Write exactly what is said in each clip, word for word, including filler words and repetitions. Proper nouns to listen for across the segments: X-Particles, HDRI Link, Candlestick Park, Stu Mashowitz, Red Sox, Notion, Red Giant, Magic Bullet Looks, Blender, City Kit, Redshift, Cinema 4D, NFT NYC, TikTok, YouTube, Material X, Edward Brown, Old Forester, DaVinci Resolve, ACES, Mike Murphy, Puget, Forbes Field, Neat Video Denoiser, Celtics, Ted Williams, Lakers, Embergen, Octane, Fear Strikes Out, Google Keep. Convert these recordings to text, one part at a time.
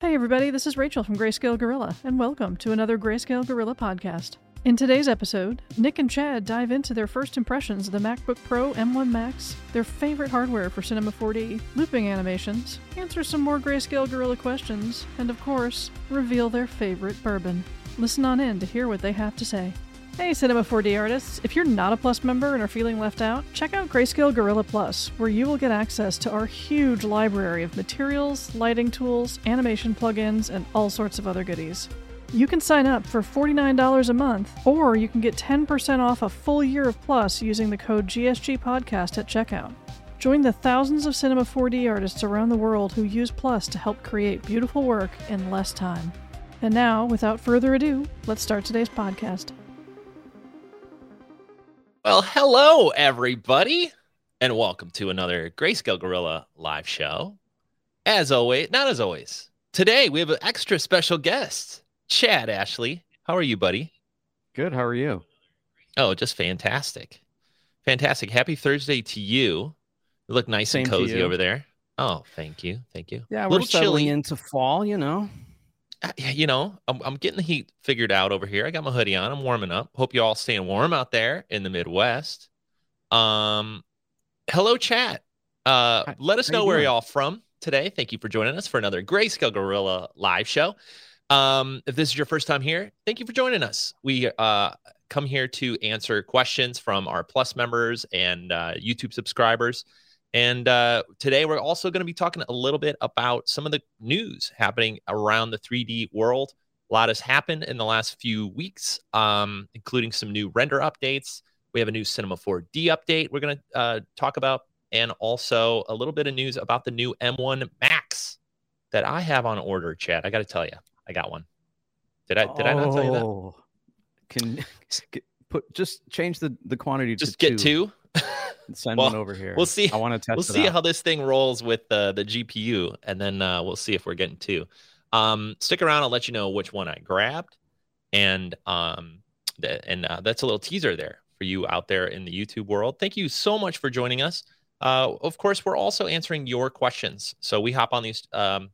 Hey everybody, this is Rachel from Grayscale Gorilla, and welcome to another Grayscale Gorilla podcast. In today's episode, Nick and Chad dive into their first impressions of the MacBook Pro M one Max, their favorite hardware for Cinema four D, looping animations, answer some more Grayscale Gorilla questions, and of course, reveal their favorite bourbon. Listen on in to hear what they have to say. Hey Cinema four D artists, if you're not a Plus member and are feeling left out, check out Grayscale Gorilla Plus, where you will get access to our huge library of materials, lighting tools, animation plugins, and all sorts of other goodies. You can sign up for forty-nine dollars a month, or you can get ten percent off a full year of Plus using the code G S G podcast at checkout. Join the thousands of Cinema four D artists around the world who use Plus to help create beautiful work in less time. And now, without further ado, let's start today's podcast. Well, hello, everybody, and welcome to another Grayscale Gorilla live show. As always, not as always, today we have an extra special guest, Chad Ashley. How are you, buddy? Good. How are you? Oh, just fantastic. Fantastic. Happy Thursday to you. You look nice Same and cozy over there. Oh, thank you. Thank you. Yeah, we're settling chilly. Into fall, you know. Uh, you know, I'm, I'm getting the heat figured out over here. I got my hoodie on. I'm warming up. Hope you all staying warm out there in the Midwest. Um, hello, chat. Uh, Hi, let us know you where y'all from today. Thank you for joining us for another Grayscale Gorilla live show. Um, if this is your first time here, thank you for joining us. We uh, come here to answer questions from our Plus members and uh, YouTube subscribers. And uh, today, we're also going to be talking a little bit about some of the news happening around the three D world. A lot has happened in the last few weeks, um, including some new render updates. We have a new Cinema four D update we're going to uh, talk about, and also a little bit of news about the new M one Max that I have on order, Chad. I got to tell you, I got one. Did I did oh, I not tell you that? Can get, put just change the, the quantity just to two. Just get two? Send well, one over here. We'll see. I want to test. We'll see out. How this thing rolls with uh, the G P U, and then uh, we'll see if we're getting two. Um, stick around. I'll let you know which one I grabbed, and um, th- and uh, that's a little teaser there for you out there in the YouTube world. Thank you so much for joining us. Uh, of course, we're also answering your questions. So we hop on these um,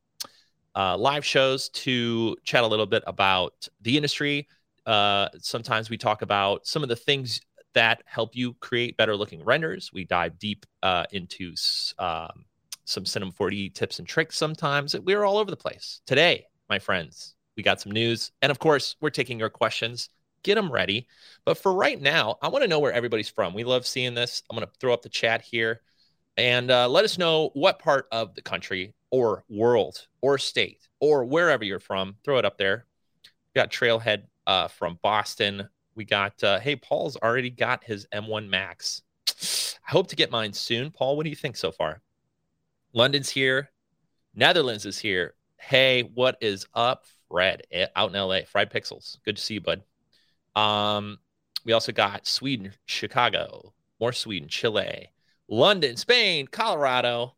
uh, live shows to chat a little bit about the industry. Uh, sometimes we talk about some of the things that help you create better looking renders. We dive deep uh, into um, some Cinema four D tips and tricks sometimes. We're all over the place. Today, my friends, we got some news. And of course, we're taking your questions. Get them ready. But for right now, I want to know where everybody's from. We love seeing this. I'm going to throw up the chat here. And uh, let us know what part of the country or world or state or wherever you're from. Throw it up there. We got Trailhead uh, from Boston. We got, uh, hey, Paul's already got his M one Max. I hope to get mine soon. Paul, what do you think so far? London's here. Netherlands is here. Hey, what is up, Fred? Out in L A. Fried Pixels. Good to see you, bud. Um, we also got Sweden, Chicago, more Sweden, Chile, London, Spain, Colorado.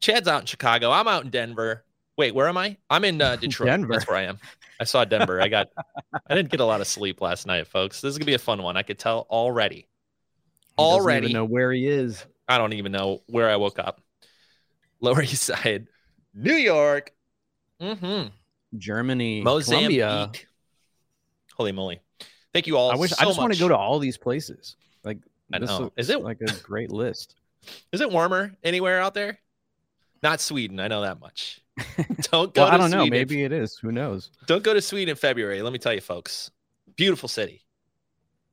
Chad's out in Chicago. I'm out in Denver. Wait, where am I? I'm in uh, Detroit. Denver. That's where I am. I saw Denver. I got, I didn't get a lot of sleep last night, folks. This is gonna be a fun one. I could tell already. He already doesn't even know where he is. I don't even know where I woke up. Lower East Side, New York, mm-hmm. Germany, Mozambique. Columbia. Holy moly! Thank you all. I wish so I just much. want to go to all these places. Like, I this know. Is it like a great list? Is it warmer anywhere out there? Not Sweden. I know that much. Don't go well, to I don't Sweden. know. Maybe it is. Who knows? Don't go to Sweden in February. Let me tell you, folks. Beautiful city.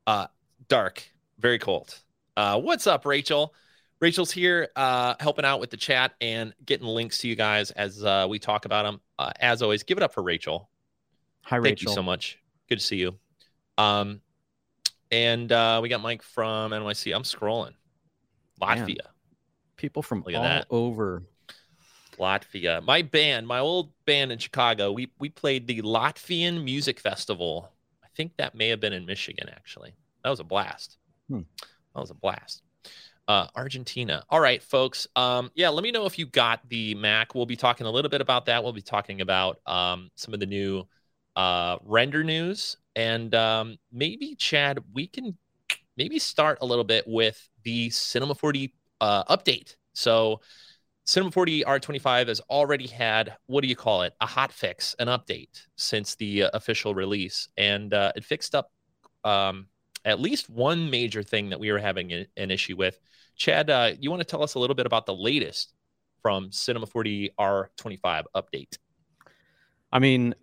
Uh, dark. Very cold. Uh, what's up, Rachel? Rachel's here uh, helping out with the chat and getting links to you guys as uh, we talk about them. Uh, as always, give it up for Rachel. Hi, Rachel. Thank you so much. Good to see you. Um, and uh, we got Mike from N Y C. I'm scrolling. Latvia. Man. People from all that. over. Latvia. My band, my old band in Chicago, we we played the Latvian Music Festival. I think that may have been in Michigan, actually. That was a blast. Hmm. That was a blast. Uh, Argentina. All right, folks. Um, yeah, let me know if you got the Mac. We'll be talking a little bit about that. We'll be talking about um, some of the new uh, render news. And um, maybe, Chad, we can maybe start a little bit with the Cinema four D uh, update. So Cinema four D R twenty-five has already had, what do you call it, a hot fix, an update since the uh, official release. And uh, it fixed up um, at least one major thing that we were having a, an issue with. Chad, uh, you want to tell us a little bit about the latest from Cinema four D R twenty-five update? I mean,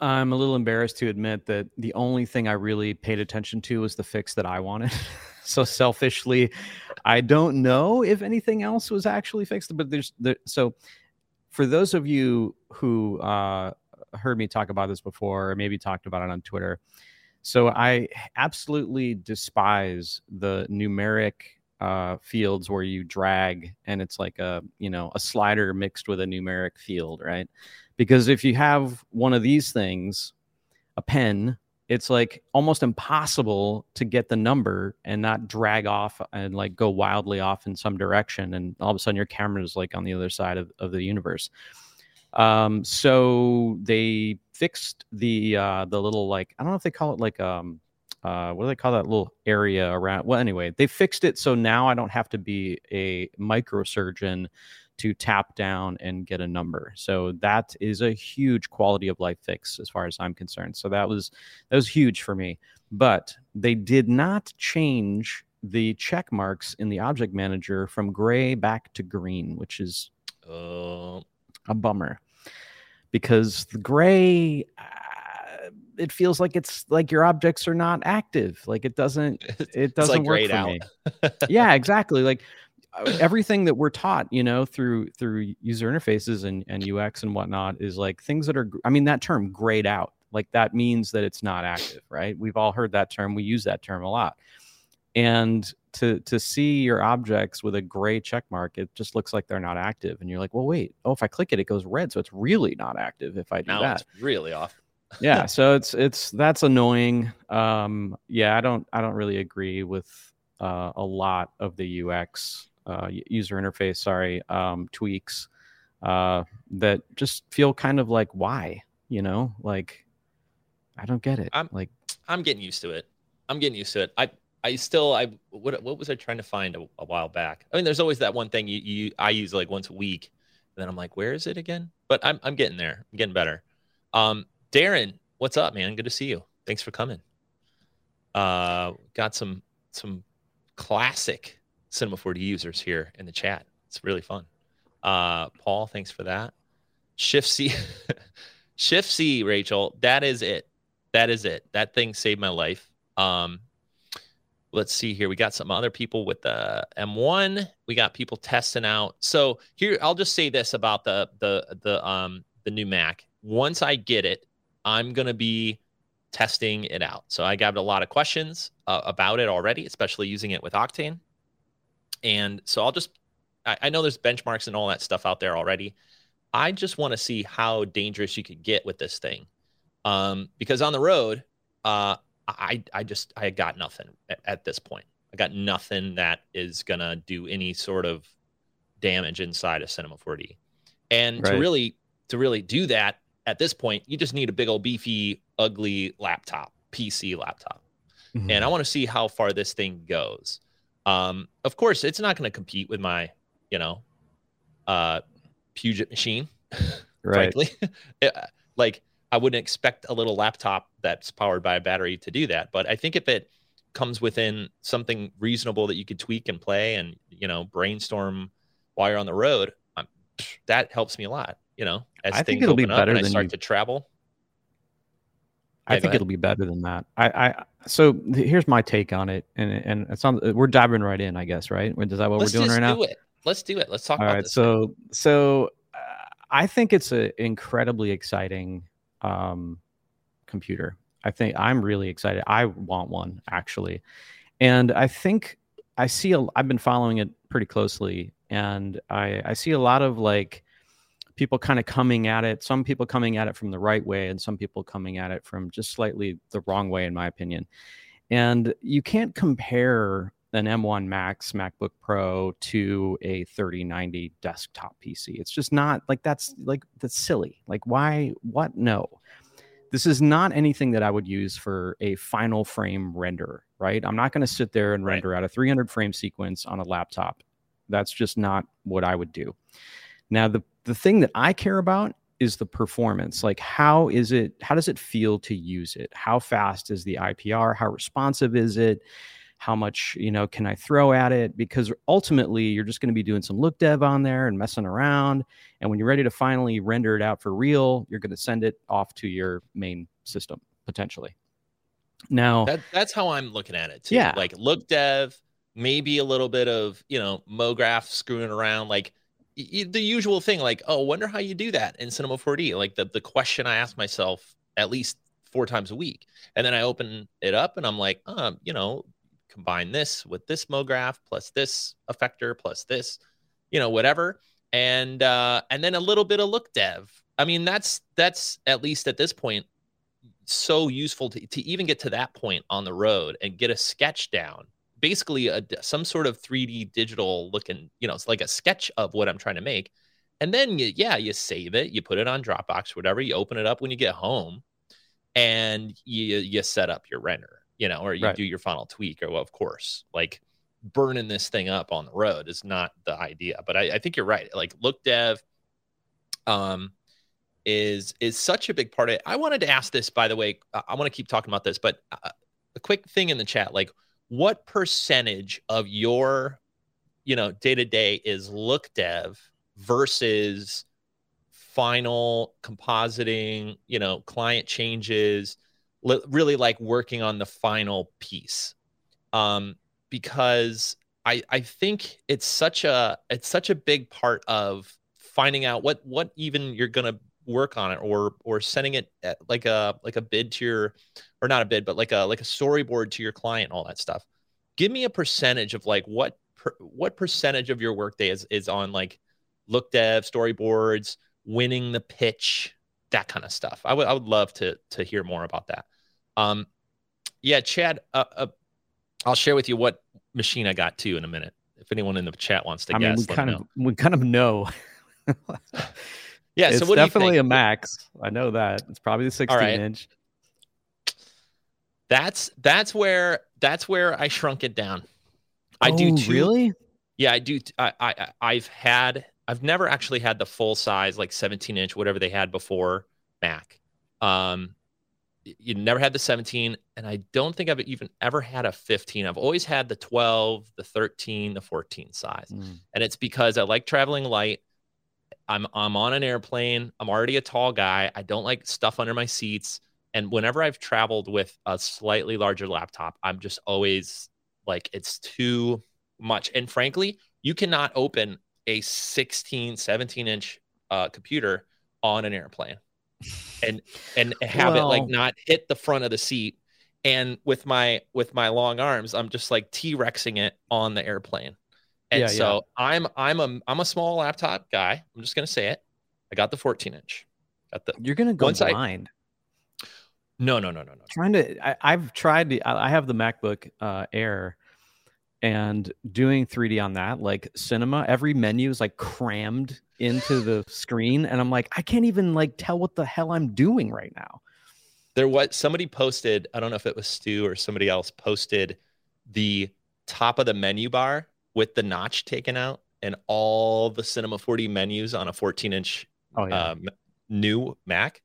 I'm a little embarrassed to admit that the only thing I really paid attention to was the fix that I wanted. So selfishly, I don't know if anything else was actually fixed. But there's there, so for those of you who uh, heard me talk about this before, or maybe talked about it on Twitter. So I absolutely despise the numeric uh, fields where you drag and it's like a, you know, a slider mixed with a numeric field, right? Because if you have one of these things, a pen, it's like almost impossible to get the number and not drag off and like go wildly off in some direction. And all of a sudden your camera is like on the other side of, of the universe. Um, so they fixed the, uh, the little, like, I don't know if they call it like, um, uh, what do they call that little area around? Well, anyway, they fixed it. So now I don't have to be a microsurgeon to tap down and get a number. So that is a huge quality of life fix as far as I'm concerned. So that was that was huge for me. But they did not change the check marks in the object manager from gray back to green, which is uh, a bummer. Because the gray, uh, it feels like it's like your objects are not active. Like it doesn't it doesn't like work for out. me. Yeah, exactly. Like everything that we're taught, you know, through through user interfaces and, and U X and whatnot is like things that are, I mean, that term grayed out, like that means that it's not active, right? We've all heard that term. We use that term a lot. And to to see your objects with a gray check mark, it just looks like they're not active. And you're like, well, wait, oh, if I click it, it goes red. So it's really not active if I do now that. It's really off. Yeah. So it's, it's, that's annoying. Um, yeah, I don't, I don't really agree with uh, a lot of the U X Uh, user interface, sorry, um, tweaks uh, that just feel kind of like, why, you know, like, I don't get it. I'm like, I'm getting used to it. I'm getting used to it. I, I still, I, what, what was I trying to find a, a while back? I mean, there's always that one thing you, you, I use like once a week and then I'm like, where is it again? But I'm, I'm getting there. I'm getting better. Um, Darren, what's up, man? Good to see you. Thanks for coming. Uh, got some, some classic Cinema four D users here in the chat. It's really fun. Uh, Paul, thanks for that. Shift C, Shift C, Rachel. That is it. That is it. That thing saved my life. Um, let's see here. We got some other people with the M one. We got people testing out. So here, I'll just say this about the the the um the new Mac. Once I get it, I'm gonna be testing it out. So I got a lot of questions uh, about it already, especially using it with Octane. And so I'll just, I, I know there's benchmarks and all that stuff out there already. I just want to see how dangerous you could get with this thing. Um, because on the road, uh, I I just, I got nothing at, at this point. I got nothing that is going to do any sort of damage inside of Cinema four D. And right. to really, to really do that at this point, you just need a big old beefy, ugly laptop, P C laptop. Mm-hmm. And I want to see how far this thing goes. Um, of course, it's not going to compete with my, you know, uh, Puget machine, right. frankly. It, like, I wouldn't expect a little laptop that's powered by a battery to do that. But I think if it comes within something reasonable that you could tweak and play and, you know, brainstorm while you're on the road, I'm, that helps me a lot, you know, as I things think it'll open be up better and I start you... to travel. I think ahead. it'll be better than that. I, I so th- here's my take on it, and and it's on. We're diving right in, I guess. Right? Is that what Let's we're doing right do now? Let's do it. Let's do it. Let's talk All about right, this. All right. So thing. so uh, I think it's an incredibly exciting um, computer. I think I'm really excited. I want one actually, and I think I see. A, I've been following it pretty closely, and I I see a lot of like. people kind of coming at it, some people coming at it from the right way and some people coming at it from just slightly the wrong way, in my opinion. And you can't compare an M one Max MacBook Pro to a thirty ninety desktop P C. It's just not like that's like that's silly. Like why? What? No. This is not anything that I would use for a final frame render, right? I'm not going to sit there and render out a three hundred frame sequence on a laptop. That's just not what I would do. Now, the, the thing that I care about is the performance. Like, how is it, how does it feel to use it? How fast is the I P R? How responsive is it? How much, you know, can I throw at it? Because ultimately you're just going to be doing some look dev on there and messing around. And when you're ready to finally render it out for real, you're going to send it off to your main system potentially. Now that, that's how I'm looking at it too. Yeah. Like look dev, maybe a little bit of, you know, MoGraph screwing around, like y- the usual thing, like, oh, wonder how you do that in Cinema four D. Like the, the question I ask myself at least four times a week. And then I open it up and I'm like, um, you know, combine this with this MoGraph plus this effector plus this, you know, whatever. And uh, and then a little bit of look dev. I mean, that's that's at least at this point so useful to, to even get to that point on the road and get a sketch down. Basically, a, some sort of three D digital looking, you know, it's like a sketch of what I'm trying to make. And then, you, yeah, you save it, you put it on Dropbox, whatever, you open it up when you get home and you, you set up your render. You know, or you right. do your final tweak, or well, of course, like burning this thing up on the road is not the idea. But I, I think you're right. Like look dev um, is is such a big part of it. I wanted to ask this, by the way. I, I want to keep talking about this, but uh, a quick thing in the chat, like what percentage of your, you know, day to day is look dev versus final compositing, you know, client changes. Really like working on the final piece, um, because I I think it's such a it's such a big part of finding out what what even you're gonna work on it, or or sending it like a like a bid to your, or not a bid, but like a like a storyboard to your client and all that stuff. Give me a percentage of like what per, what percentage of your workday is is on like look dev, storyboards, winning the pitch, that kind of stuff. I would I would love to to hear more about that. Um, yeah, Chad, uh, uh, I'll share with you what machine I got to in a minute. If anyone in the chat wants to I guess, mean, we kind of know. we kind of know. yeah, it's so what definitely do you think? A Max. I know that it's probably the sixteen right. inch. That's that's where that's where I shrunk it down. I oh, do too. Really? Yeah, I do. T- I, I I've had. I've never actually had the full size, like seventeen inch, whatever they had before Mac. Um, you never had the seventeen, and I don't think I've even ever had a fifteen. I've always had the twelve, the thirteen, the fourteen size. Mm. And it's because I like traveling light. I'm I'm on an airplane. I'm already a tall guy. I don't like stuff under my seats. And whenever I've traveled with a slightly larger laptop, I'm just always like, it's too much. And frankly, you cannot open a sixteen, seventeen inch uh, computer on an airplane and, and have well, it like not hit the front of the seat. And with my, with my long arms, I'm just like T-Rexing it on the airplane. And yeah, so yeah. I'm, I'm a, I'm a small laptop guy. I'm just going to say it. I got the fourteen inch. Got the, You're going to go blind. I, no, no, no, no, no. Trying to, I, I've tried to, I have the MacBook uh, Air, and doing three D on that, like Cinema, every menu is like crammed into the screen, and I'm like, I can't even like tell what the hell I'm doing right now. There was somebody posted, I don't know if it was Stu or somebody else posted the top of the menu bar with the notch taken out and all the Cinema four D menus on a fourteen inch oh, yeah. um, new Mac,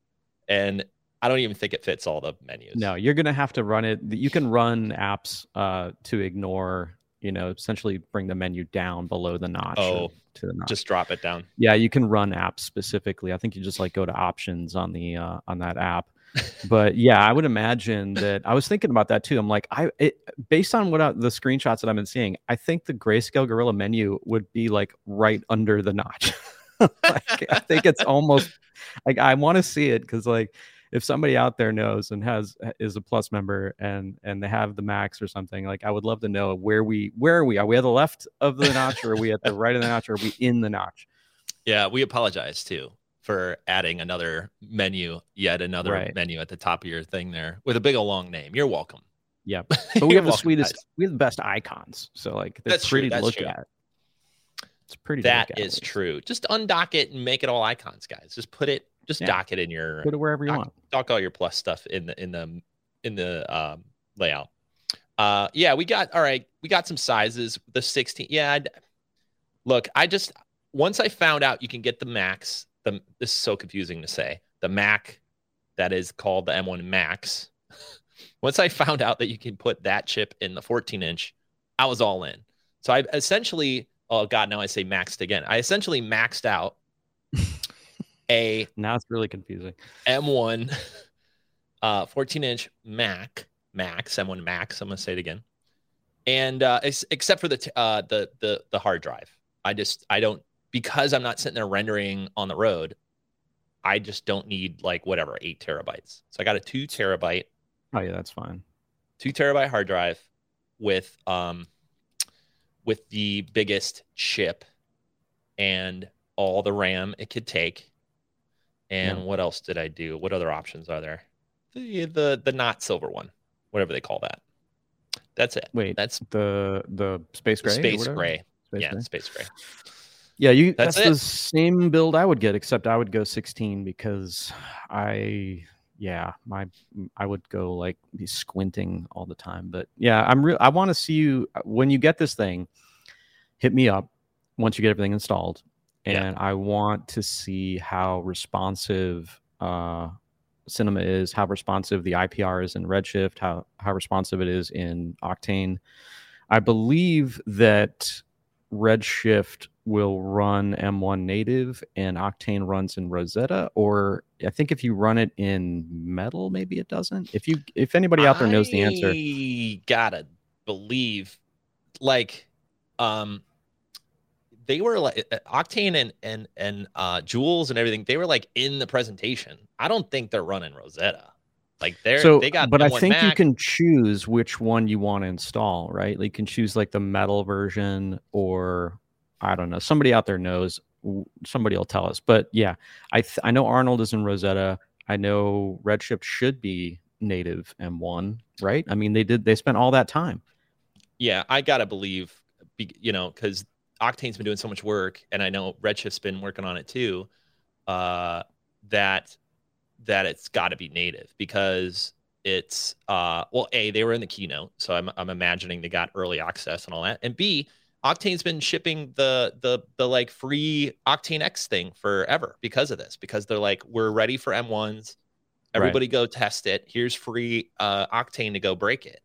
and I don't even think it fits all the menus. No, you're gonna have to run it. You can run apps uh, to ignore. You know, essentially bring the menu down below the notch. Oh, to the notch. Just drop it down. Yeah, you can run apps specifically. I think you just like go to options on the uh, on that app. But yeah, I would imagine that. I was thinking about that too. I'm like, I it, based on what I, the screenshots that I've been seeing, I think the Grayscale Gorilla menu would be like right under the notch. Like, I think it's almost like I want to see it because like. If somebody out there knows and has is a Plus member and and they have the Max or something, like I would love to know where we where are we are we at the left of the notch, or are we at the right of the notch, or are we in the notch? Yeah, we apologize too for adding another menu, yet another right. menu at the top of your thing there with a big old long name. You're welcome. Yeah, but we have the sweetest, guys. We have the best icons, so like they're that's pretty true, to look true. At. It's pretty. That to look is at, true. Just undock it and make it all icons, guys. Just put it. Just yeah. dock it in your put it wherever you dock, want. Dock all your Plus stuff in the in the in the um, layout. Uh, yeah, we got all right. We got some sizes. The sixteen. Yeah, I, Look, I just, once I found out you can get the Max, the, this is so confusing to say, the Mac that is called the M one Max. Once I found out that you can put that chip in the fourteen inch, I was all in. So I essentially, oh God, now I say maxed again. I essentially maxed out a now it's really confusing. M one uh, fourteen inch Mac, Max, M one Max. I'm gonna say it again. And uh, ex except for the t uh, the the the hard drive, I just I don't because I'm not sitting there rendering on the road. I just don't need like whatever eight terabytes. So I got a two terabyte. Oh yeah, that's fine. Two terabyte hard drive with um with the biggest chip and all the RAM it could take. And yeah. What else did I do? What other options are there? The the the not silver one, whatever they call that. That's it. Wait, that's the the space gray. Space gray. Space yeah, gray. Space gray. Yeah, you. That's, that's the same build I would get, except I would go sixteen because I, yeah, my I would go like be squinting all the time. But yeah, I'm real. I want to see you when you get this thing. Hit me up once you get everything installed, and yeah. I want to see how responsive uh, Cinema is, how responsive the I P R is in Redshift, how how responsive it is in Octane. I believe that Redshift will run M one native and Octane runs in Rosetta, or I think if you run it in Metal, maybe it doesn't. If you, if anybody out there knows the answer, I gotta believe like, um, they were like Octane and, and, and, uh, Jules and everything. They were like in the presentation. I don't think they're running Rosetta. Like they're, so, they got, but I think Mac. You can choose which one you want to install, right? Like you can choose like the Metal version or, I don't know. Somebody out there knows. Somebody will tell us. But yeah, I th I know Arnold is in Rosetta. I know Redshift should be native M one, right? I mean, they did. They spent all that time. Yeah, I gotta believe, you know, because Octane's been doing so much work, and I know Redshift's been working on it too. Uh, that that it's got to be native because it's uh, well, A, they were in the keynote, so I'm I'm imagining they got early access and all that, and B, Octane's been shipping the the the like free Octane X thing forever because of this, because they're like, we're ready for M ones. Everybody right. Go test it. Here's free uh, Octane to go break it.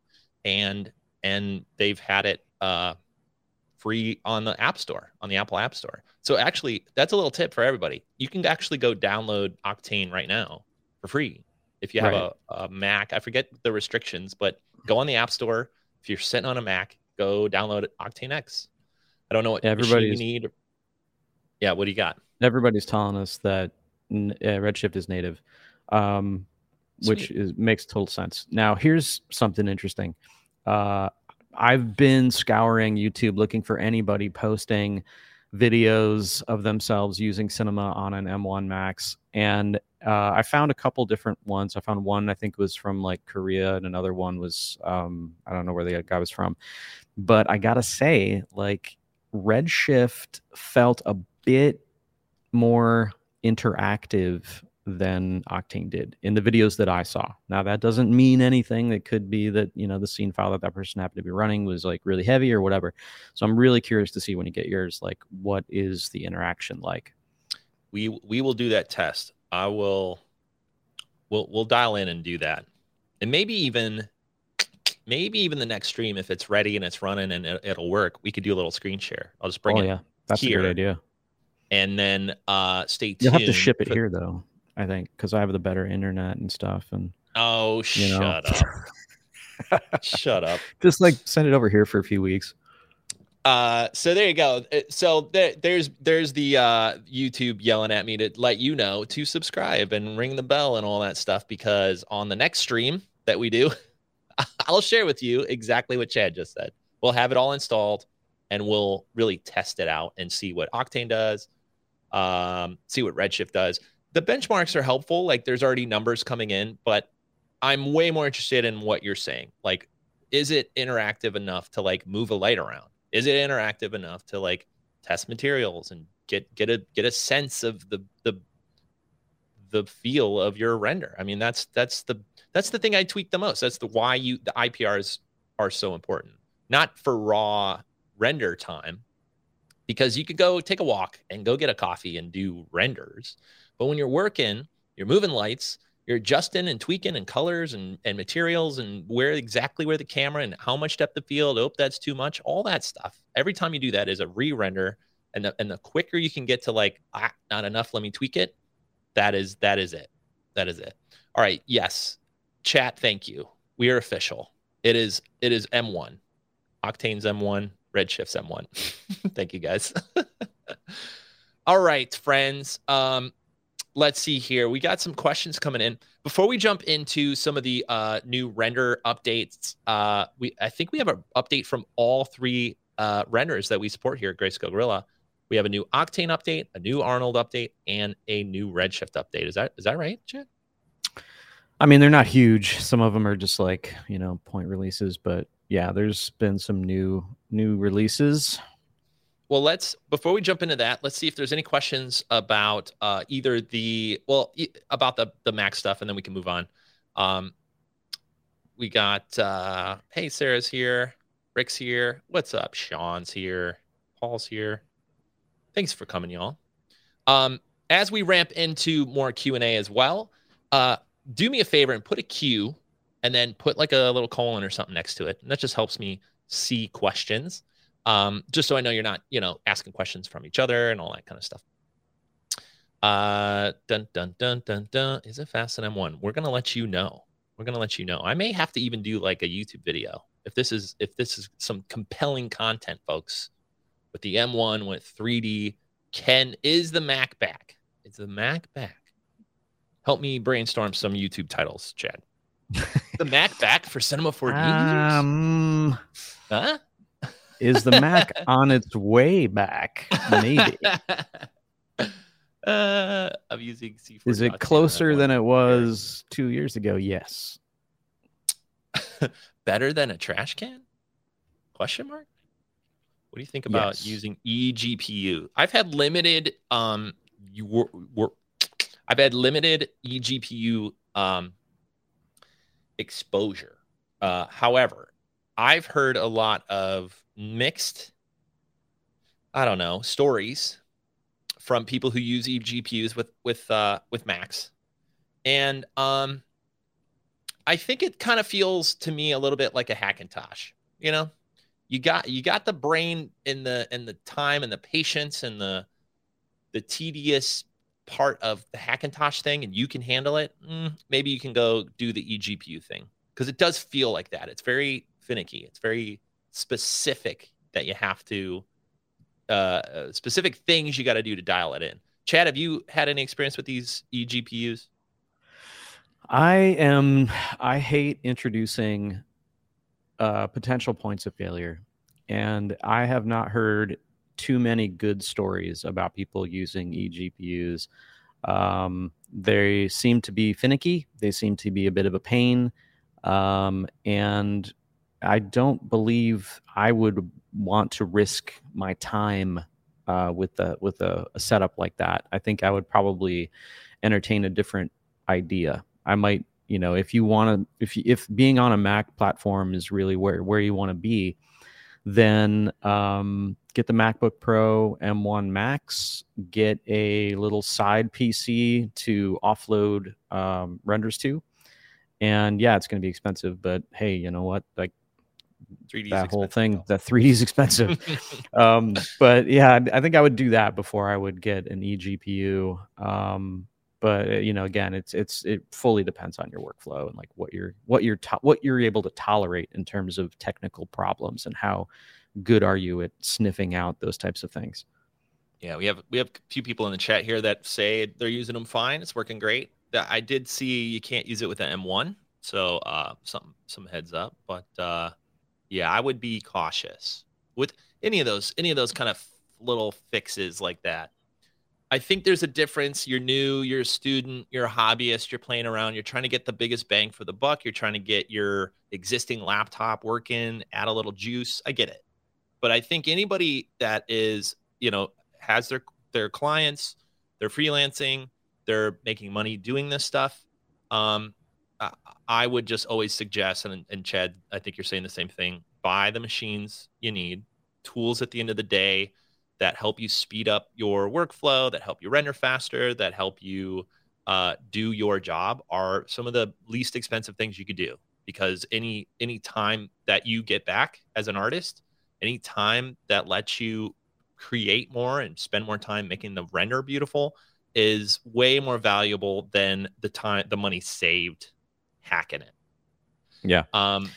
And and they've had it uh, free on the App Store, on the Apple App Store. So actually, that's a little tip for everybody. You can actually go download Octane right now for free. If you have right. a, a Mac, I forget the restrictions, but go on the App Store. If you're sitting on a Mac, go download Octane X. I don't know what everybody need. Yeah, what do you got? Everybody's telling us that Redshift is native, um, which is, makes total sense. Now, here's something interesting. Uh, I've been scouring YouTube looking for anybody posting videos of themselves using Cinema on an M one Max, and uh, I found a couple different ones. I found one I think was from like Korea, and another one was um, I don't know where the guy was from. But I gotta say, like, Redshift felt a bit more interactive than Octane did in the videos that I saw. Now, that doesn't mean anything. It could be that, you know, the scene file that that person happened to be running was like really heavy or whatever. So I'm really curious to see when you get yours, like, what is the interaction like? We we will do that test. I will. We'll we'll dial in and do that, and maybe even. Maybe even the next stream, if it's ready and it's running and it, it'll work, we could do a little screen share. I'll just bring oh, it yeah. That's here. A good idea. And then uh, stay tuned. You'll have to ship it for... here, though, I think, because I have the better internet and stuff. And Oh, you know. Shut up. Shut up. Just like send it over here for a few weeks. Uh, so there you go. So there, there's there's the uh, YouTube yelling at me to let you know to subscribe and ring the bell and all that stuff, because on the next stream that we do... I'll share with you exactly what Chad just said. We'll have it all installed, and we'll really test it out and see what Octane does, um, see what Redshift does. The benchmarks are helpful. Like, there's already numbers coming in, but I'm way more interested in what you're saying. Like, is it interactive enough to, like, move a light around? Is it interactive enough to, like, test materials and get get a get a sense of the the the feel of your render? I mean, that's that's the That's the thing I tweak the most. That's the why you the I P Rs are so important. Not for raw render time, because you could go take a walk and go get a coffee and do renders. But when you're working, you're moving lights, you're adjusting and tweaking and colors and, and materials and where exactly where the camera and how much depth of field. Oh, that's too much. All that stuff. Every time you do that is a re-render. And the, and the quicker you can get to like, ah, not enough, let me tweak it. That is, that is it. That is it. All right. Yes. Chat. Thank you. We are official. It is, it is M one. Octane's M one. Redshift's M one. Thank you guys. All right, friends. Um, let's see here. We got some questions coming in. Before we jump into some of the uh, new render updates, uh, we I think we have an update from all three uh, renders that we support here at Grayscale Gorilla. We have a new Octane update, a new Arnold update, and a new Redshift update. Is that is that right, Chad? I mean, they're not huge. Some of them are just like, you know, point releases, but yeah, there's been some new new releases. Well, let's before we jump into that, let's see if there's any questions about uh, either the well e- about the the Mac stuff, and then we can move on. Um, we got uh, hey, Sarah's here, Rick's here, what's up? Sean's here, Paul's here. Thanks for coming, y'all. Um, as we ramp into more Q and A as well, uh, do me a favor and put a Q, and then put like a little colon or something next to it, and that just helps me see questions. Um, just so I know you're not, you know, asking questions from each other and all that kind of stuff. Uh, dun, dun, dun, dun, dun. Is it fast in M one? We're going to let you know. We're going to let you know. I may have to even do like a YouTube video. If this is, if this is some compelling content, folks, with the M one, with three D, Ken, is the Mac back? Is the Mac back? Help me brainstorm some YouTube titles, Chad. The Mac back for Cinema four D users? Um, huh? Is the Mac on its way back? Maybe. Uh, I'm using C four. Is it closer than it was two years ago? Yes. Better than a trash can? Question mark? What do you think about yes. using eGPU? I've had limited um you were, were I've had limited eGPU um exposure. Uh, however, I've heard a lot of mixed, I don't know, stories from people who use eGPUs with with uh, with Macs, and um, I think it kind of feels to me a little bit like a Hackintosh. You know, you got you got the brain in the and the time and the patience and the the tedious part of the Hackintosh thing, and you can handle it. Mm, maybe you can go do the eGPU thing because it does feel like that. It's very finicky. It's very specific that you have to uh, specific things you got to do to dial it in. Chad, have you had any experience with these eGPUs? I am. I hate introducing uh, potential points of failure, and I have not heard too many good stories about people using eGPUs. Um, they seem to be finicky. They seem to be a bit of a pain, um, and I don't believe I would want to risk my time uh, with the with a, a setup like that. I think I would probably entertain a different idea. I might, you know, if you want to, if you, if being on a Mac platform is really where where you want to be, then um, get the MacBook Pro M one Max, get a little side P C to offload um, renders to, and yeah, it's going to be expensive. But hey, you know what? Like. three D's that whole thing, though. That three D is expensive. um, but yeah, I think I would do that before I would get an eGPU. Um, but you know, again, it's it's it fully depends on your workflow and like what you're what you're to- what you're able to tolerate in terms of technical problems and how good are you at sniffing out those types of things. Yeah, we have we have a few people in the chat here that say they're using them fine. It's working great. I did see you can't use it with an M one, so uh, some some heads up, but. Uh... Yeah, I would be cautious with any of those, any of those kind of little fixes like that. I think there's a difference. You're new, you're a student, you're a hobbyist, you're playing around, you're trying to get the biggest bang for the buck. You're trying to get your existing laptop working, add a little juice. I get it. But I think anybody that is, you know, has their, their clients, they're freelancing, they're making money doing this stuff. Um, I would just always suggest, and, and Chad, I think you're saying the same thing, buy the machines you need, tools at the end of the day. that help you speed up your workflow, that help you render faster, that help you uh, do your job are some of the least expensive things you could do. Because any any time that you get back as an artist, any time that lets you create more and spend more time making the render beautiful is way more valuable than the time, the money saved hacking it. Yeah. Um,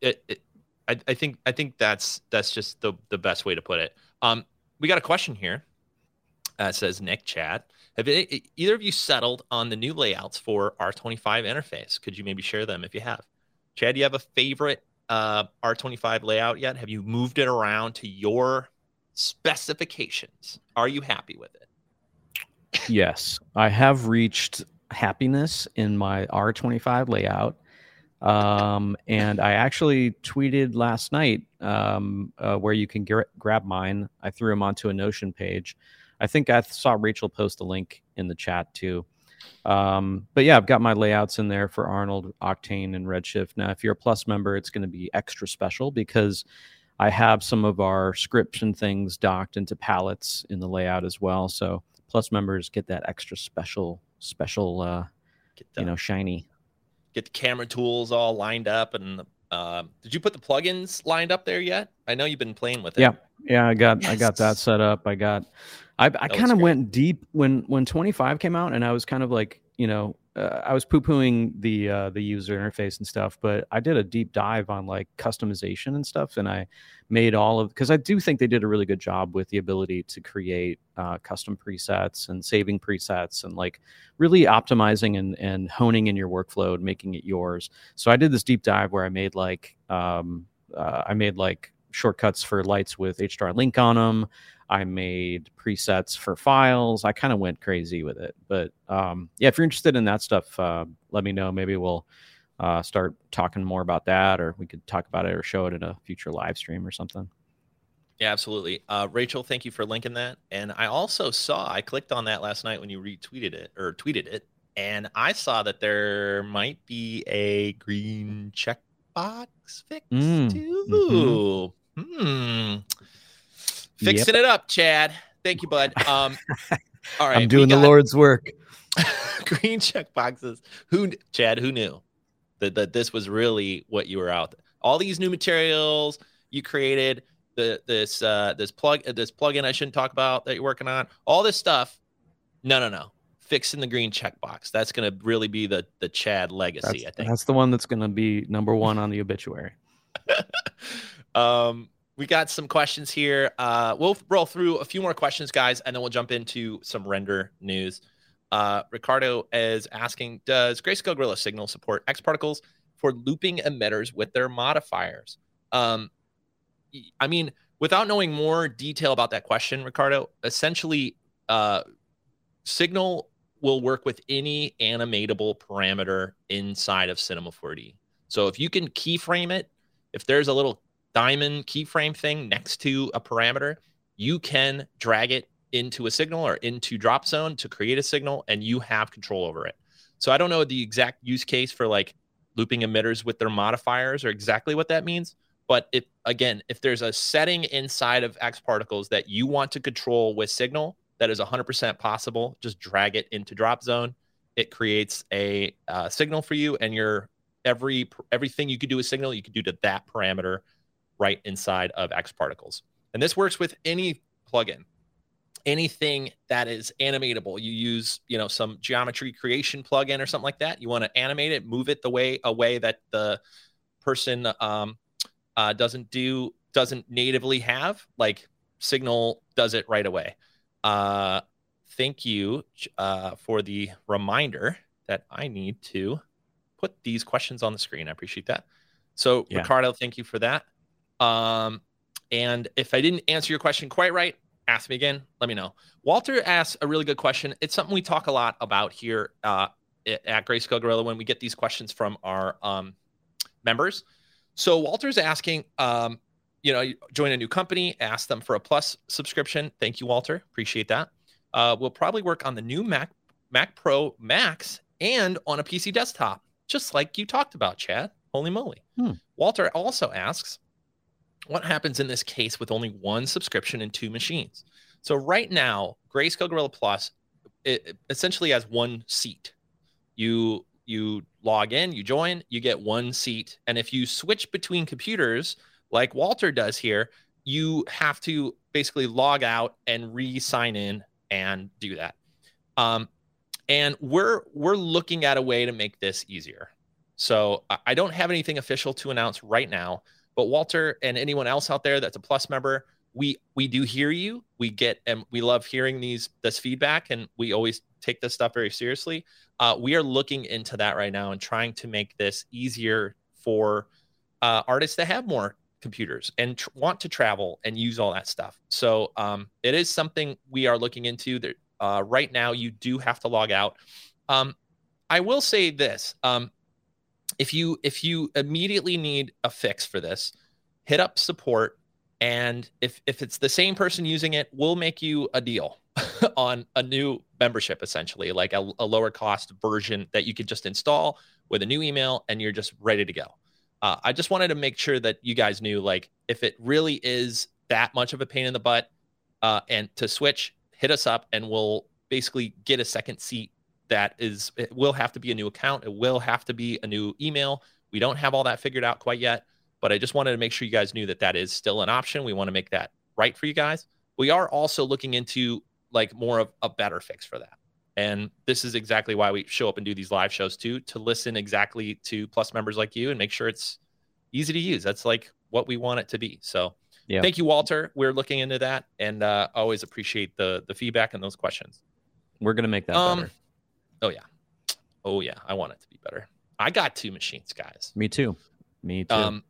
it, it, I, I think I think that's that's just the the best way to put it. Um, we got a question here. Uh, it says, Nick, Chad, have it, either of you settled on the new layouts for R twenty-five interface? Could you maybe share them if you have? Chad, do you have a favorite uh, R twenty-five layout yet? Have you moved it around to your specifications? Are you happy with it? Yes, I have reached happiness in my R twenty-five layout. Um, and I actually tweeted last night um, uh, where you can gra- grab mine. I threw them onto a Notion page. I think I saw Rachel post a link in the chat too. Um, but yeah, I've got my layouts in there for Arnold, Octane, and Redshift. Now, if you're a Plus member, it's going to be extra special because I have some of our scripts and things docked into palettes in the layout as well. So Plus members get that extra special, special, uh, you know, shiny. Get the camera tools all lined up. And uh, did you put the plugins lined up there yet? I know you've been playing with it. Yeah, yeah, I got yes. I got that set up. I got I I kind of went deep when when twenty-five came out, and I was kind of like, you know, uh, I was poo-pooing the uh, the user interface and stuff, but I did a deep dive on like customization and stuff, and I made all of, because I do think they did a really good job with the ability to create uh, custom presets and saving presets and like really optimizing and, and honing in your workflow and making it yours. So I did this deep dive where I made like um, uh, I made like shortcuts for lights with H D R I Link on them. I made presets for files. I kind of went crazy with it. But um, yeah, if you're interested in that stuff, uh, let me know. Maybe we'll uh, start talking more about that, or we could talk about it or show it in a future live stream or something. Yeah, absolutely. Uh, Rachel, thank you for linking that. And I also saw, I clicked on that last night when you retweeted it or tweeted it, and I saw that there might be a green checkbox fix mm. too. Mm-hmm. Hmm. Fixing yep. it up, Chad. Thank you, bud. Um, all right, I'm doing the Lord's work. Green check boxes. Who, Chad? Who knew that that this was really what you were out there? All these new materials you created. The this uh, this plug uh, this plugin I shouldn't talk about that you're working on. All this stuff. No, no, no. Fixing the green checkbox. That's gonna really be the the Chad legacy. That's, I think that's the one that's gonna be number one on the obituary. um. We got some questions here. Uh, we'll roll through a few more questions, guys, and then we'll jump into some render news. Uh, Ricardo is asking, does Grayscale Gorilla Signal support X-Particles for looping emitters with their modifiers? Um, I mean, without knowing more detail about that question, Ricardo, essentially, uh, Signal will work with any animatable parameter inside of Cinema four D. So if you can keyframe it, if there's a little diamond keyframe thing next to a parameter, you can drag it into a signal or into drop zone to create a signal, and you have control over it. So I don't know the exact use case for like looping emitters with their modifiers or exactly what that means. But if, again, if there's a setting inside of X-Particles that you want to control with Signal, that is one hundred percent possible. Just drag it into drop zone. It creates a uh, signal for you, and your every everything you could do with Signal, you could do to that parameter right inside of X-Particles. And this works with any plugin, anything that is animatable. You use, you know, some geometry creation plugin or something like that. You want to animate it, move it the way a way that the person um, uh, doesn't do, doesn't natively have. Like Signal does it right away. Uh, thank you uh, for the reminder that I need to put these questions on the screen. I appreciate that. So yeah. Ricardo, thank you for that. Um, and if I didn't answer your question quite right, ask me again, let me know. Walter asks a really good question. It's something we talk a lot about here, uh, at Grayscale Gorilla when we get these questions from our, um, members. So Walter's asking, um, you know, join a new company, ask them for a Plus subscription. Thank you, Walter. Appreciate that. Uh, we'll probably work on the new Mac, Mac Pro Max and on a P C desktop, just like you talked about, Chad. Holy moly. Hmm. Walter also asks, what happens in this case with only one subscription and two machines? So right now, Grayscale Gorilla Plus, it essentially has one seat. You you log in, you join, you get one seat. And if you switch between computers, like Walter does here, you have to basically log out and re-sign in and do that. Um, and we're we're looking at a way to make this easier. So I don't have anything official to announce right now, but Walter and anyone else out there that's a Plus member, we we do hear you. We get and we love hearing these this feedback, and we always take this stuff very seriously. Uh, we are looking into that right now and trying to make this easier for uh, artists that have more computers and tr- want to travel and use all that stuff. So um, it is something we are looking into. There, uh, right now, you do have to log out. Um, I will say this. Um, If you if you immediately need a fix for this, hit up support, and if if it's the same person using it, we'll make you a deal on a new membership, essentially, like a, a lower cost version that you could just install with a new email, and you're just ready to go. Uh, I just wanted to make sure that you guys knew, like, if it really is that much of a pain in the butt, uh, and to switch, hit us up, and we'll basically get a second seat. That is, it will have to be a new account. It will have to be a new email. We don't have all that figured out quite yet, but I just wanted to make sure you guys knew that that is still an option. We want to make that right for you guys. We are also looking into like more of a better fix for that. And this is exactly why we show up and do these live shows too, to listen exactly to Plus members like you and make sure it's easy to use. That's like what we want it to be. So yeah. Thank you, Walter. We're looking into that, and uh, always appreciate the the feedback and those questions. We're going to make that um, better. Oh, yeah. Oh, yeah. I want it to be better. I got two machines, guys. Me too. Me too. Um,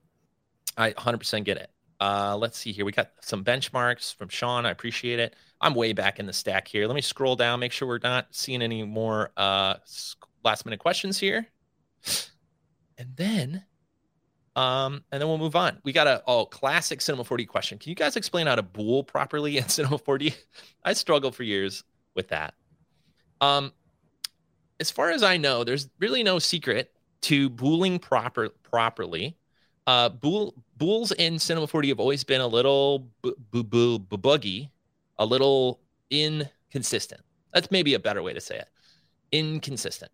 I one hundred percent get it. Uh, let's see here. We got some benchmarks from Sean. I appreciate it. I'm way back in the stack here. Let me scroll down, make sure we're not seeing any more uh, last minute questions here. And then um, and then we'll move on. We got a oh, classic Cinema four D question. Can you guys explain how to bool properly in Cinema four D? I struggled for years with that. Um. As far as I know, there's really no secret to booling proper properly. Uh, bool, bools in Cinema four D have always been a little bu- bu- bu- bu- buggy, a little inconsistent. That's maybe a better way to say it. Inconsistent.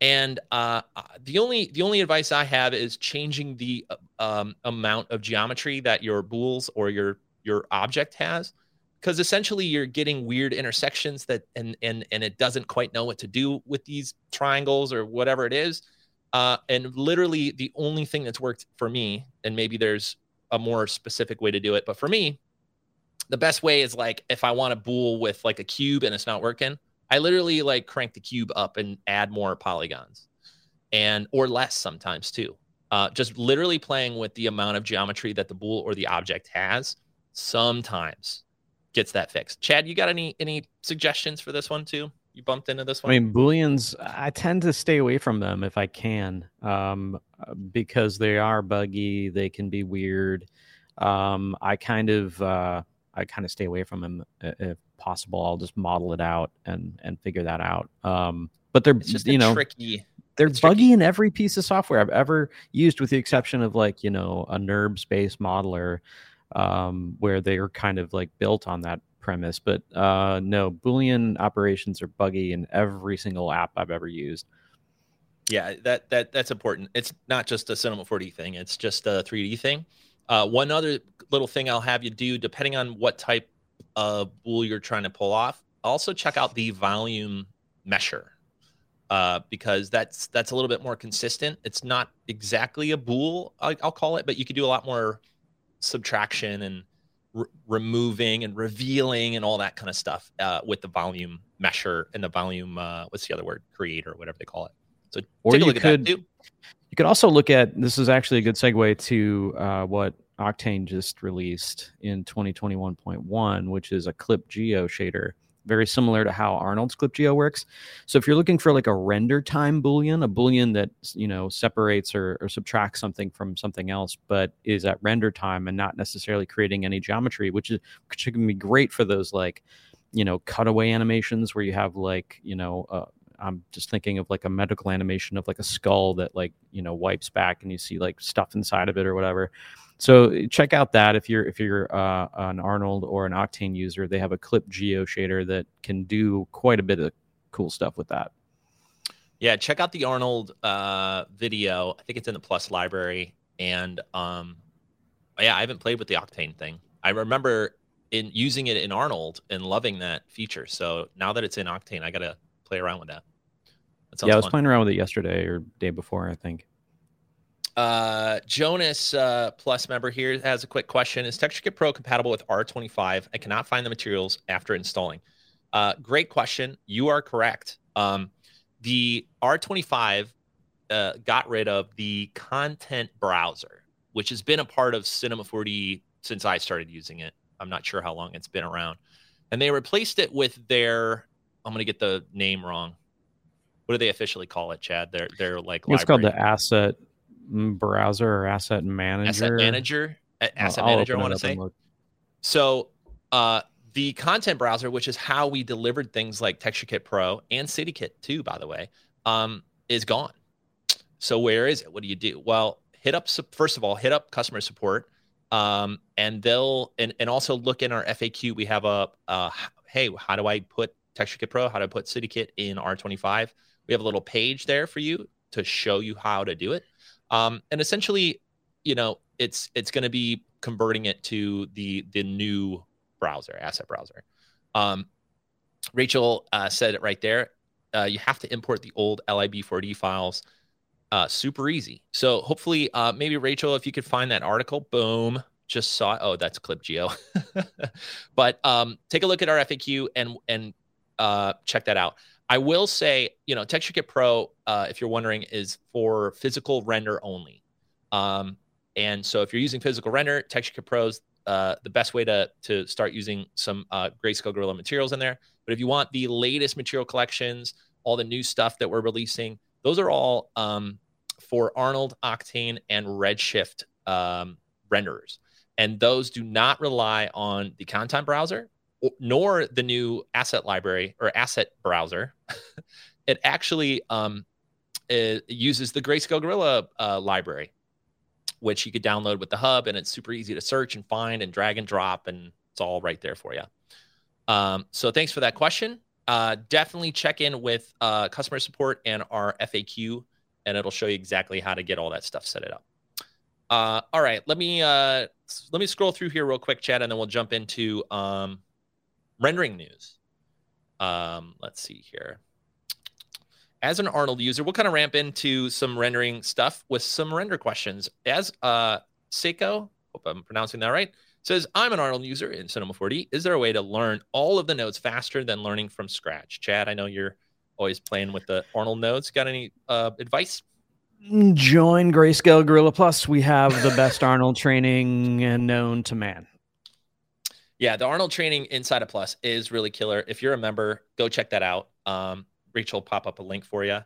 And uh, the only the only advice I have is changing the um, amount of geometry that your bools or your your object has. Because essentially you're getting weird intersections that and and and it doesn't quite know what to do with these triangles or whatever it is. Uh, and literally the only thing that's worked for me, and maybe there's a more specific way to do it, but for me, the best way is like if I want to bool with like a cube and it's not working, I literally like crank the cube up and add more polygons and or less sometimes too. Uh, just literally playing with the amount of geometry that the bool or the object has sometimes gets that fixed. Chad, you got any any suggestions for this one too? You bumped into this one? I mean, booleans, I tend to stay away from them if I can, um, because they are buggy. They can be weird. Um, I kind of uh, I kind of stay away from them if possible. I'll just model it out and and figure that out. Um, but they're it's just you know tricky. They're it's buggy tricky. In every piece of software I've ever used, with the exception of like you know a NURBS-based modeler. Um, where they are kind of like built on that premise, but uh, no, Boolean operations are buggy in every single app I've ever used. Yeah, that that that's important. It's not just a Cinema four D thing; it's just a three D thing. Uh, one other little thing I'll have you do, depending on what type of bool you're trying to pull off, also check out the volume mesher uh, because that's that's a little bit more consistent. It's not exactly a bool, I, I'll call it, but you could do a lot more subtraction and re- removing and revealing and all that kind of stuff uh, with the volume mesher and the volume, uh, what's the other word, creator, whatever they call it. So or take a look you at could, that too. You could also look at, this is actually a good segue to uh, what Octane just released in twenty twenty-one point one, which is a ClipGeo shader, very similar to how Arnold's ClipGeo works. So if you're looking for like a render time Boolean, a Boolean that, you know, separates or, or subtracts something from something else, but is at render time and not necessarily creating any geometry, which is which can be great for those like, you know, cutaway animations where you have like, you know, uh, I'm just thinking of like a medical animation of like a skull that like, you know, wipes back and you see like stuff inside of it or whatever. So check out that if you're if you're uh, an Arnold or an Octane user, they have a ClipGeo shader that can do quite a bit of cool stuff with that. Yeah, check out the Arnold uh, video. I think it's in the Plus library. And um, yeah, I haven't played with the Octane thing. I remember in using it in Arnold and loving that feature. So now that it's in Octane, I got to play around with that. that yeah, I was fun. playing around with it yesterday or day before, I think. Uh, Jonas uh, Plus member here has a quick question. Is Texture Kit Pro compatible with R twenty-five? I cannot find the materials after installing. Uh, great question. You are correct. Um, the R twenty-five uh, got rid of the content browser, which has been a part of Cinema four D since I started using it. I'm not sure how long it's been around. And they replaced it with their, I'm going to get the name wrong. What do they officially call it, Chad? They're, they're like, it's library. Called the asset browser or asset manager. Asset manager, asset I'll manager, I want to say. So uh, the content browser, which is how we delivered things like Texture Kit Pro and City Kit too, by the way, um, is gone. So where is it? What do you do? Well, hit up, first of all, hit up customer support. Um, and they'll, and, and also look in our F A Q, we have a, uh, hey, how do I put Texture Kit Pro? How do I put City Kit in R twenty-five? We have a little page there for you to show you how to do it. Um, and essentially, you know, it's, it's going to be converting it to the, the new browser, asset browser. Um, Rachel, uh, said it right there. Uh, you have to import the old lib four d files. Uh, super easy. So hopefully, uh, maybe Rachel, if you could find that article, boom, just saw it. Oh, that's ClipGeo. But um, take a look at our F A Q and and uh, check that out. I will say, you know, Texture Kit Pro, uh, if you're wondering, is for physical render only. Um, and so if you're using physical render, Texture Kit Pro is uh, the best way to to start using some uh, Grayscale Gorilla materials in there. But if you want the latest material collections, all the new stuff that we're releasing, those are all um, for Arnold, Octane, and Redshift um, renderers. And those do not rely on the content browser or, nor the new asset library or asset browser. It actually um, it uses the Grayscale Gorilla uh, library, which you could download with the hub. And it's super easy to search and find and drag and drop. And it's all right there for you. Um, so thanks for that question. Uh, definitely check in with uh, customer support and our F A Q, and it'll show you exactly how to get all that stuff set it up. Uh, all right, let me uh, let me scroll through here real quick, Chad, and then we'll jump into um, rendering news. Um, let's see here. As an Arnold user, we'll kind of ramp into some rendering stuff with some render questions. As uh, Seiko, hope I'm pronouncing that right, says, I'm an Arnold user in Cinema four D. Is there a way to learn all of the nodes faster than learning from scratch? Chad, I know you're always playing with the Arnold nodes. Got any uh, advice? Join Grayscale Gorilla Plus. We have the best Arnold training known to man. Yeah, the Arnold training inside of Plus is really killer. If you're a member, go check that out. Um, Rachel will pop up a link for you.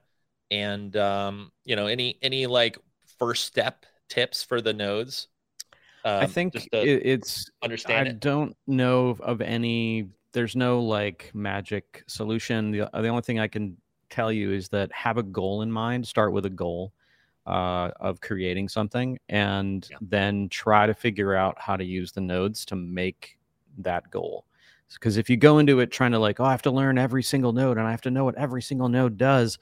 And, um, you know, any any like first step tips for the nodes? Um, I think it's understand. I it. don't know of any. There's no like magic solution. The, the only thing I can tell you is that have a goal in mind. Start with a goal uh, of creating something, and yeah. then try to figure out how to use the nodes to make that goal. Because if you go into it trying to like, oh, I have to learn every single node, and I have to know what every single node does,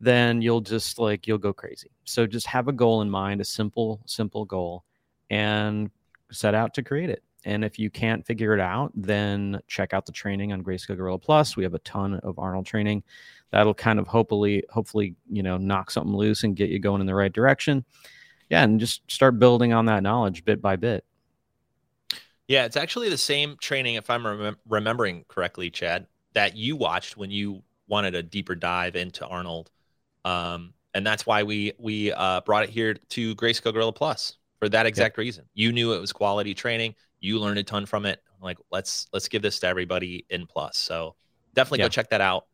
then you'll just like you'll go crazy. So just have a goal in mind, a simple, simple goal, and set out to create it. And if you can't figure it out, then check out the training on Grayscale Gorilla Plus. We have a ton of Arnold training that'll kind of hopefully, hopefully, you know, knock something loose and get you going in the right direction. Yeah, and just start building on that knowledge bit by bit. Yeah, it's actually the same training, if I'm rem- remembering correctly, Chad, that you watched when you wanted a deeper dive into Arnold. Um, and that's why we we uh, brought it here to Grayscale Gorilla Plus. For that exact yep. reason. You knew it was quality training. You learned a ton from it. I'm like, let's let's give this to everybody in Plus. So definitely yeah. go check that out.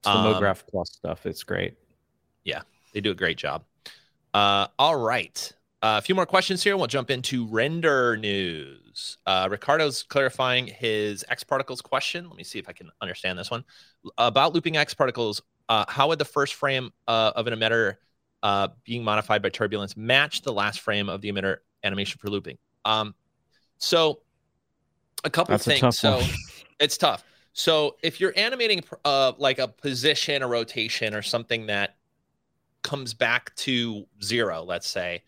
It's um, the MoGraph Plus stuff. It's great. Yeah, they do a great job. Uh, all right. Uh, a few more questions here. We'll jump into render news. Uh, Ricardo's clarifying his X-Particles question. Let me see if I can understand this one. About looping X-Particles, uh, how would the first frame uh, of an emitter Uh, being modified by turbulence match the last frame of the emitter animation for looping. Um, so a couple That's of things. So it's tough. So if you're animating uh, like a position, a rotation, or something that comes back to zero, let's say,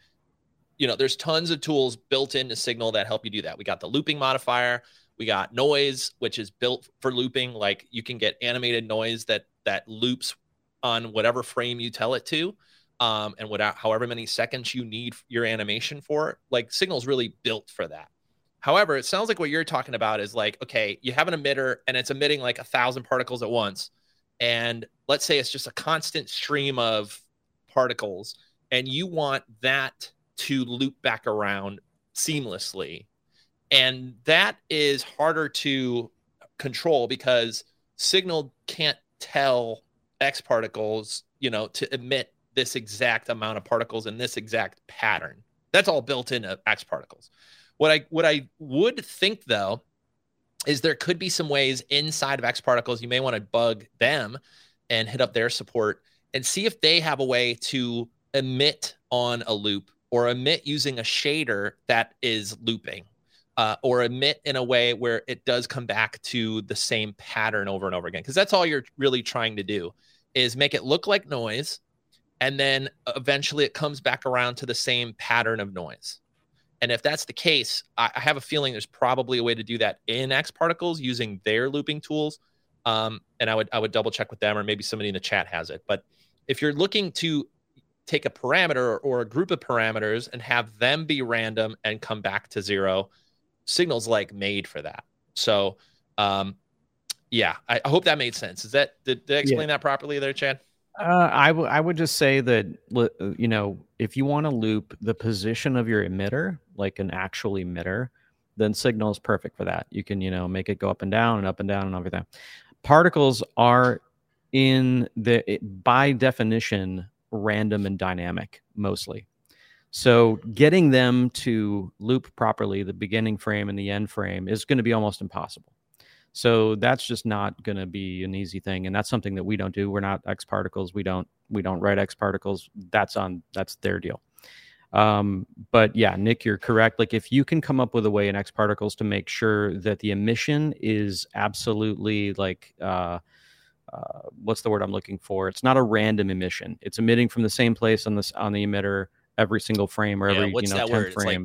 you know, there's tons of tools built into Signal that help you do that. We got the looping modifier. We got noise, which is built for looping. Like you can get animated noise that that loops on whatever frame you tell it to, um, and without however many seconds you need your animation for. Like Signal's really built for that. However, it sounds like what you're talking about is like, okay, you have an emitter and it's emitting like a thousand particles at once. And let's say it's just a constant stream of particles, and you want that to loop back around seamlessly. And that is harder to control because Signal can't tell X particles, you know, to emit this exact amount of particles in this exact pattern. That's all built into X particles. What I what I would think, though, is there could be some ways inside of X particles. You may want to bug them and hit up their support and see if they have a way to emit on a loop or emit using a shader that is looping. Uh, or emit in a way where it does come back to the same pattern over and over again. Because that's all you're really trying to do is make it look like noise, and then eventually it comes back around to the same pattern of noise. And if that's the case, I, I have a feeling there's probably a way to do that in X Particles using their looping tools. Um, and I would I would double check with them, or maybe somebody in the chat has it. But if you're looking to take a parameter or, or a group of parameters and have them be random and come back to zero, Signal's like made for that. So, um, yeah, I, I hope that made sense. Is that did, did I explain yeah. that properly there, Chad? Uh, I, w- I would just say that, you know, if you want to loop the position of your emitter, like an actual emitter, then Signal is perfect for that. You can, you know, make it go up and down and up and down and everything. Particles are in the, it, by definition, random and dynamic mostly. So getting them to loop properly, the beginning frame and the end frame, is going to be almost impossible. So that's just not going to be an easy thing. And that's something that we don't do. We're not X Particles. We don't we don't write X Particles. That's on that's their deal. Um, but yeah, Nick, you're correct. Like if you can come up with a way in X Particles to make sure that the emission is absolutely like uh, uh, what's the word I'm looking for? It's not a random emission. It's emitting from the same place on this on the emitter every single frame or yeah, every, you know, ten frame. It's like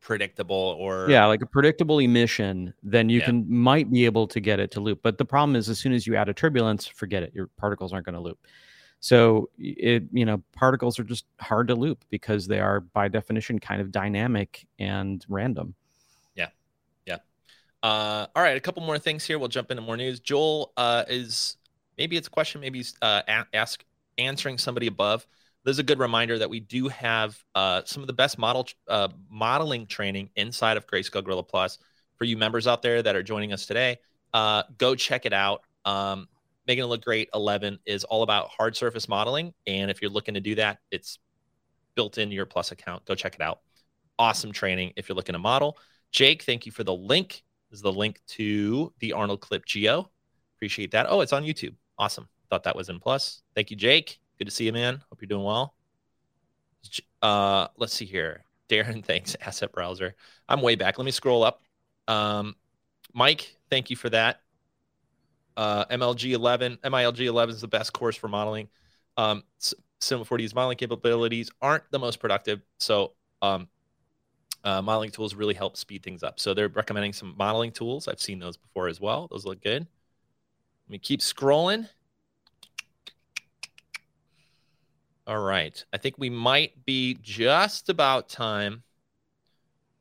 predictable or... Yeah, like a predictable emission, then you yeah. can might be able to get it to loop. But the problem is as soon as you add a turbulence, forget it. Your particles aren't going to loop. So, it you know, particles are just hard to loop because they are, by definition, kind of dynamic and random. Yeah, yeah. Uh, all right, a couple more things here. We'll jump into more news. Joel uh, is... Maybe it's a question, maybe he's uh, ask, answering somebody above. This is a good reminder that we do have uh, some of the best model uh, modeling training inside of Grayscale Gorilla Plus for you members out there that are joining us today. Uh, go check it out. Um, Making It Look Great eleven is all about hard surface modeling. And if you're looking to do that, it's built into your Plus account. Go check it out. Awesome training if you're looking to model. Jake, thank you for the link. This is the link to the Arnold ClipGeo. Appreciate that. Oh, it's on YouTube. Awesome. Thought that was in Plus. Thank you, Jake. Good to see you, man. Hope you're doing well. Uh, let's see here. Darren, thanks. Asset browser. I'm way back. Let me scroll up. Um, Mike, thank you for that. Uh, M L G eleven. M I L G eleven is the best course for modeling. Um, Cinema four D's modeling capabilities aren't the most productive, so um, uh, modeling tools really help speed things up. So they're recommending some modeling tools. I've seen those before as well. Those look good. Let me keep scrolling. All right. I think we might be just about time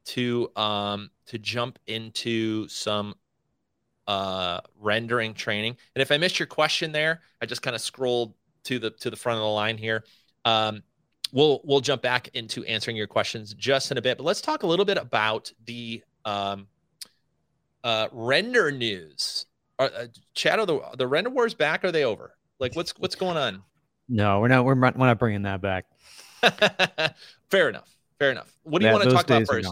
to um, to jump into some uh, rendering training. And if I missed your question there, I just kind of scrolled to the to the front of the line here. Um, we'll we'll jump back into answering your questions just in a bit. But let's talk a little bit about the um, uh, render news. Are, uh, Chad, are the the render wars back? Or are they over? Like what's what's going on? No, we're not. We're not, we're not bringing that back. Fair enough. Fair enough. What do you yeah, want to talk about first?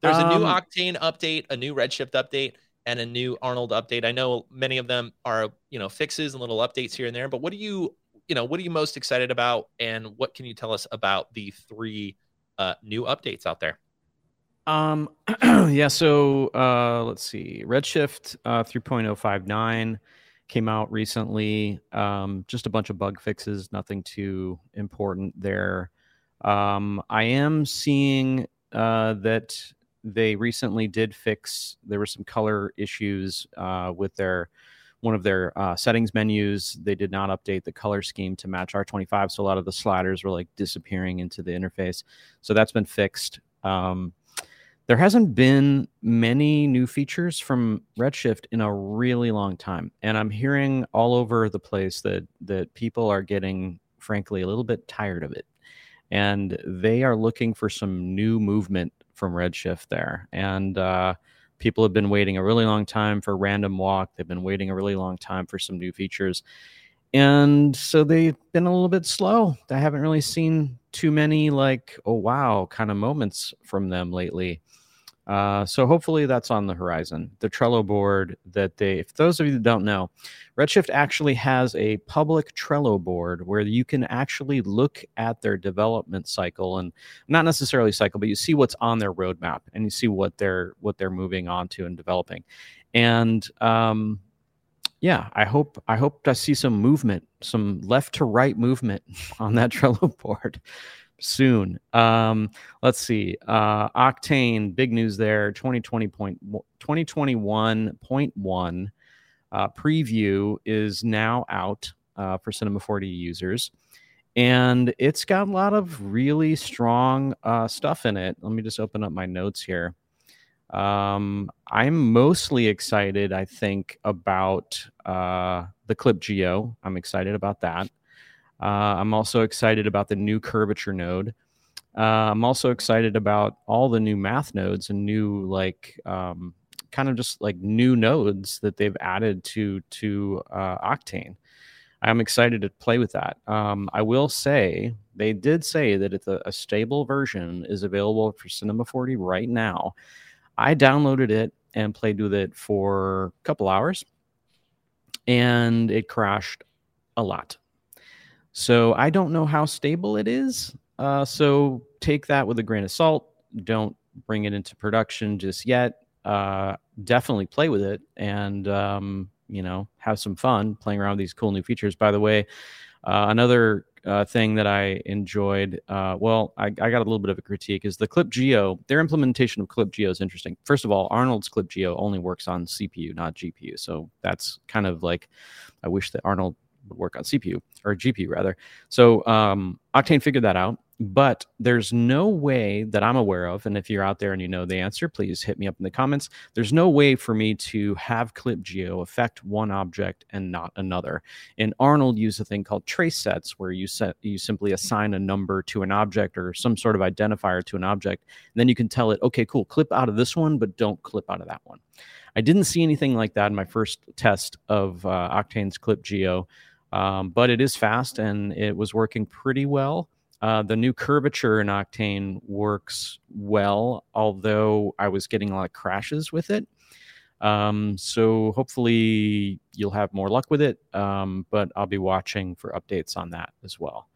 There's um, a new Octane update, a new Redshift update, and a new Arnold update. I know many of them are, you know, fixes and little updates here and there. But what do you, you know, what are you most excited about, and what can you tell us about the three uh, new updates out there? Um, yeah, so uh, let's see. Redshift uh, three point oh five nine came out recently. Um, just a bunch of bug fixes, nothing too important there. Um, I am seeing uh, that they recently did fix, there were some color issues uh, with their one of their uh, settings menus. They did not update the color scheme to match R twenty-five, so a lot of the sliders were like disappearing into the interface. So that's been fixed. Um, there hasn't been many new features from Redshift in a really long time, and I'm hearing all over the place that that people are getting, frankly, a little bit tired of it, and they are looking for some new movement from Redshift there. And uh, people have been waiting a really long time for Random Walk. They've been waiting a really long time for some new features. And so they've been a little bit slow. I haven't really seen too many like, oh, wow, kind of moments from them lately. Uh, so hopefully that's on the horizon. The Trello board that they, if those of you that don't know, Redshift actually has a public Trello board where you can actually look at their development cycle, and not necessarily cycle, but you see what's on their roadmap and you see what they're, what they're moving on to and developing. And, um, yeah, I hope I hope I see some movement, some left to right movement on that Trello board soon. Um, let's see. Uh, Octane, big news there. twenty twenty point, twenty twenty-one point one uh, preview is now out uh, for Cinema four D users. And it's got a lot of really strong uh, stuff in it. Let me just open up my notes here. Um, I'm mostly excited, I think, about uh, the ClipGeo. I'm excited about that. Uh, I'm also excited about the new curvature node. Uh, I'm also excited about all the new math nodes and new, like, um, kind of just like new nodes that they've added to to uh, Octane. I'm excited to play with that. Um, I will say they did say that it's a, a stable version is available for Cinema four D right now. I downloaded it and played with it for a couple hours, and it crashed a lot. So I don't know how stable it is. Uh, so take that with a grain of salt. Don't bring it into production just yet. Uh, definitely play with it and, um, you know, have some fun playing around with these cool new features. By the way, uh, another Uh, thing that I enjoyed, uh, well, I, I got a little bit of a critique, is the ClipGeo. Their implementation of ClipGeo is interesting. First of all, Arnold's ClipGeo only works on C P U, not G P U. So that's kind of like, I wish that Arnold would work on C P U, or G P U rather. So um, Octane figured that out, but there's no way that I'm aware of, and if you're out there and you know the answer, please hit me up in the comments. There's no way for me to have ClipGeo affect one object and not another. And Arnold used a thing called trace sets, where you set you simply assign a number to an object or some sort of identifier to an object, and then you can tell it, okay, cool, clip out of this one, but don't clip out of that one. I didn't see anything like that in my first test of uh, Octane's ClipGeo, um, but it is fast and it was working pretty well. Uh, the new curvature in Octane works well, although I was getting a lot of crashes with it. Um, so hopefully you'll have more luck with it, um, but I'll be watching for updates on that as well.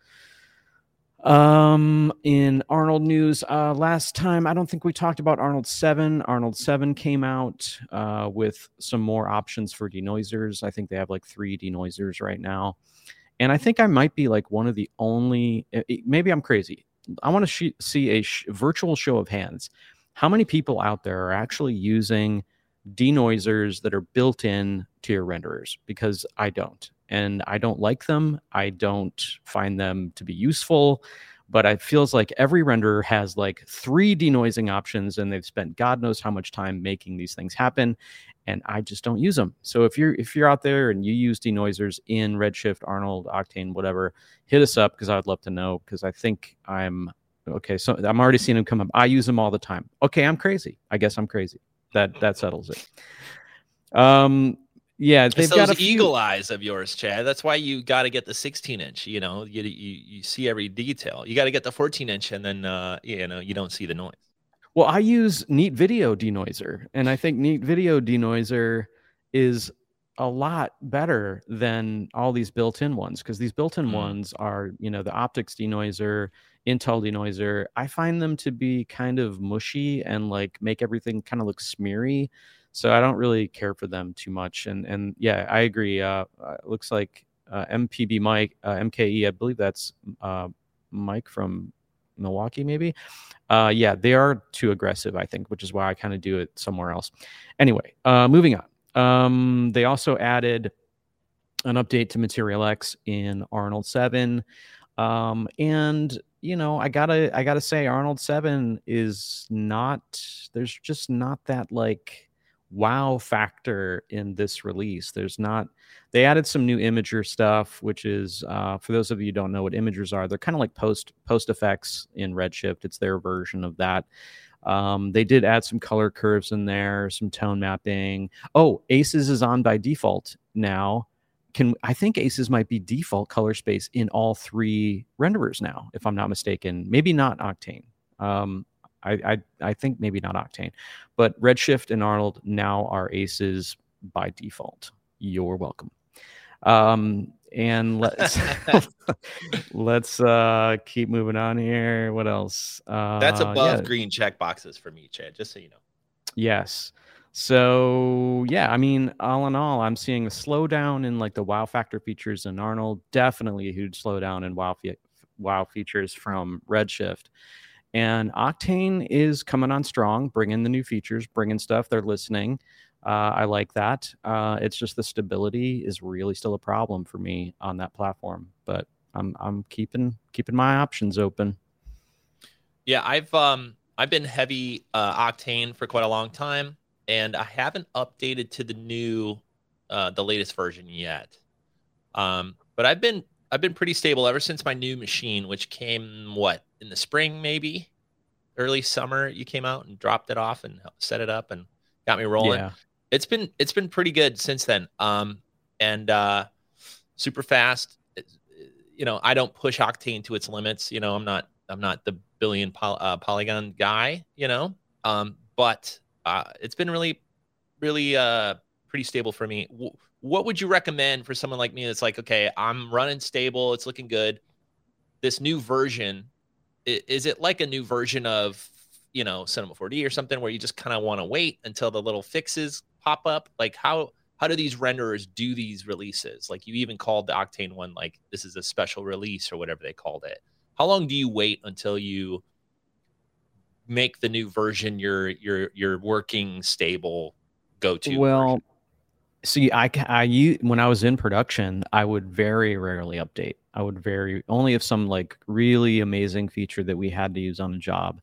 Um, in Arnold news, uh, last time, I don't think we talked about Arnold seven. Arnold seven came out uh, with some more options for denoisers. I think they have like three denoisers right now. And I think I might be like one of the only, maybe I'm crazy. I want to sh- see a sh- virtual show of hands. How many people out there are actually using denoisers that are built in to your renderers? Because I don't, and I don't like them. I don't find them to be useful, but it feels like every renderer has like three denoising options, and they've spent God knows how much time making these things happen. And I just don't use them. So if you're if you're out there and you use denoisers in Redshift, Arnold, Octane, whatever, hit us up, because I'd love to know, because I think I'm okay. So I'm already seeing them come up. I use them all the time. Okay, I'm crazy. I guess I'm crazy. That that settles it. Um, yeah, they've it's got those a few... eagle eyes of yours, Chad. That's why you got to get the sixteen inch. You know, you you, you see every detail. You got to get the fourteen inch, and then uh, you know you don't see the noise. Well, I use Neat Video Denoiser, and I think Neat Video Denoiser is a lot better than all these built-in ones, because these built-in mm. ones are, you know, the optics denoiser, Intel denoiser. I find them to be kind of mushy and like make everything kind of look smeary. So I don't really care for them too much. And and yeah, I agree. Uh, it looks like uh, M P B Mike, uh, M K E, I believe that's uh, Mike from Milwaukee, maybe. Uh, yeah, they are too aggressive, I think, which is why I kind of do it somewhere else. Anyway, uh, moving on. Um, they also added an update to Material X in Arnold seven. Um, and, you know, I gotta, I gotta say Arnold seven is not, there's just not that like wow factor in this release. There's not, they added some new imager stuff, which is, uh, for those of you who don't know what imagers are, they're kind of like post, post effects in Redshift. It's their version of that. Um, they did add some color curves in there, some tone mapping. Oh, ACES is on by default now. Can I think ACES might be default color space in all three renderers now, if I'm not mistaken. Maybe not Octane. Um, I, I I think maybe not Octane, but Redshift and Arnold now are ACES by default. You're welcome. Um, and let's let's uh keep moving on here. What else? Uh, that's above yeah. green check boxes for me, Chad, just so you know. Yes. So yeah, I mean, all in all, I'm seeing a slowdown in like the wow factor features in Arnold, definitely a huge slowdown in wow fe- wow features from Redshift. And Octane is coming on strong, bringing the new features, bringing stuff, they're listening. Uh, I like that. Uh, it's just the stability is really still a problem for me on that platform, but I'm I'm keeping keeping my options open. Yeah, I've um I've been heavy uh, Octane for quite a long time, and I haven't updated to the new uh, the latest version yet. Um, but I've been I've been pretty stable ever since my new machine, which came what in the spring maybe, early summer. You came out and dropped it off and set it up and got me rolling. Yeah. It's been it's been pretty good since then, um, and uh, super fast. It, you know, I don't push Octane to its limits. You know, I'm not I'm not the billion poly, uh, polygon guy. You know, um, but uh, it's been really, really uh, pretty stable for me. W- what would you recommend for someone like me that's like, okay, I'm running stable, it's looking good. This new version, is, is it like a new version of, you know, Cinema four D or something where you just kind of want to wait until the little fixes pop up? Like how, how do these renderers do these releases? Like you even called the Octane one, like this is a special release or whatever they called it. How long do you wait until you make the new version your, your, your working stable go-to? Well, version? see, I, I, when I was in production, I would very rarely update. I would very only if some like really amazing feature that we had to use on a job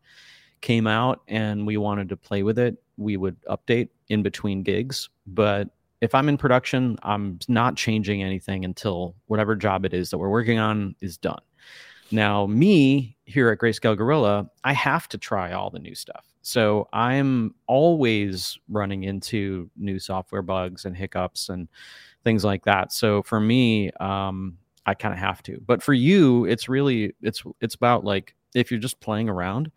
came out and we wanted to play with it, we would update in between gigs. But if I'm in production, I'm not changing anything until whatever job it is that we're working on is done. Now, me here at Grayscale Gorilla, I have to try all the new stuff. So I'm always running into new software bugs and hiccups and things like that. So for me, um, I kind of have to. But for you, it's really, it's it's about like, if you're just playing around,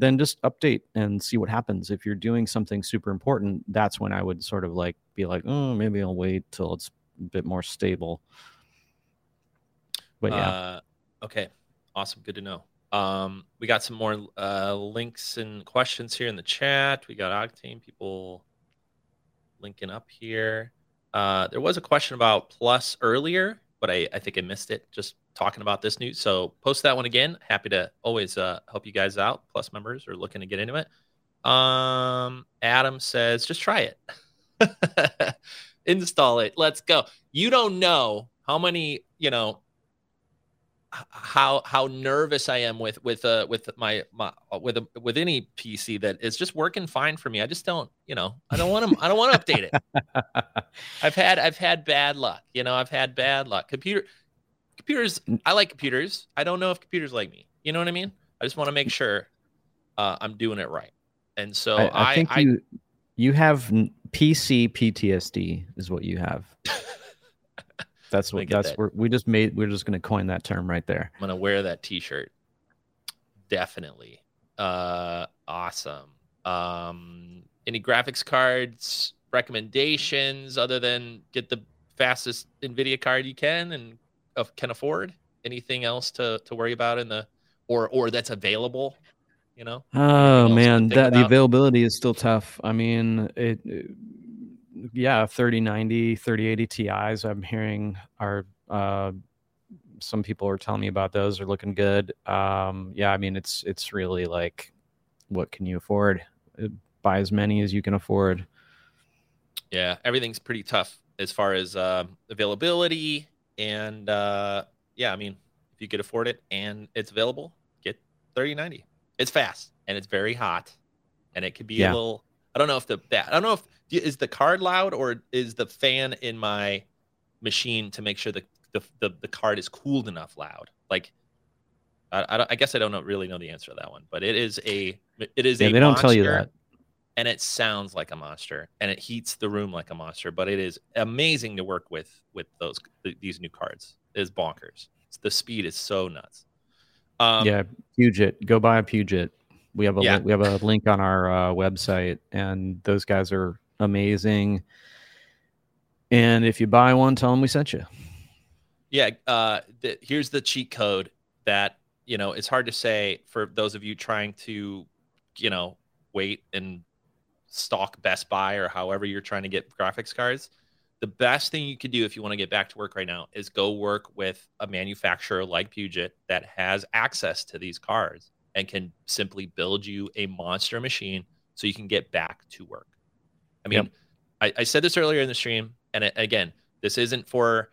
then just update and see what happens. If you're doing something super important, that's when I would sort of like be like, oh, maybe I'll wait till it's a bit more stable. But yeah. Uh, okay. Awesome. Good to know. Um, we got some more uh, links and questions here in the chat. We got Octane people linking up here. Uh, there was a question about Plus earlier, but I, I think I missed it. Just talking about this news, so post that one again. Happy to always uh help you guys out. Plus members are looking to get into it. um Adam says just try it. Install it, let's go. You don't know how many, you know, how how nervous I am with with uh with my, my with a, with any P C that is just working fine for me. I just don't, you know, I don't want to I don't want to update it. I've had I've had bad luck, you know. I've had bad luck computer Computers, I like computers. I don't know if computers like me. You know what I mean? I just want to make sure uh, I'm doing it right. And so I, I, I think I, you, you have P C P T S D is what you have. That's what that's that. Where we just made. We're just going to coin that term right there. I'm going to wear that T-shirt. Definitely. Uh, awesome. Um, any graphics cards recommendations other than get the fastest NVIDIA card you can and uh, can afford? Anything else to, to worry about in the, or, or that's available, you know? Oh man, that the availability is still tough. I mean, it, it yeah, thirty ninety, thirty eighty Ti's I'm hearing are, uh, some people are telling me about those are looking good. Um, yeah, I mean, it's, it's really like, what can you afford? Buy as many as you can afford. Yeah. Everything's pretty tough as far as, uh, availability and, uh, yeah, I mean, if you could afford it and it's available, get thirty ninety. It's fast and it's very hot, and it could be yeah. a little. I don't know if the that I don't know if is the card loud or is the fan in my machine to make sure the the the, the card is cooled enough loud. Like, I I, I guess I don't know, really know the answer to that one, but it is a it is yeah, a. They don't monster, tell you that. And it sounds like a monster, and it heats the room like a monster. But it is amazing to work with with those these new cards. Is bonkers. The speed is so nuts. Um, yeah, Puget. Go buy a Puget. We have a yeah. li- we have a link on our uh, website, and those guys are amazing. And if you buy one, tell them we sent you. Yeah. Uh, th- here's the cheat code that, you know, it's hard to say for those of you trying to, you know, wait and stalk Best Buy or however you're trying to get graphics cards. The best thing you could do if you want to get back to work right now is go work with a manufacturer like Puget that has access to these cards and can simply build you a monster machine so you can get back to work. I mean, yep. I, I said this earlier in the stream, and it, again, this isn't for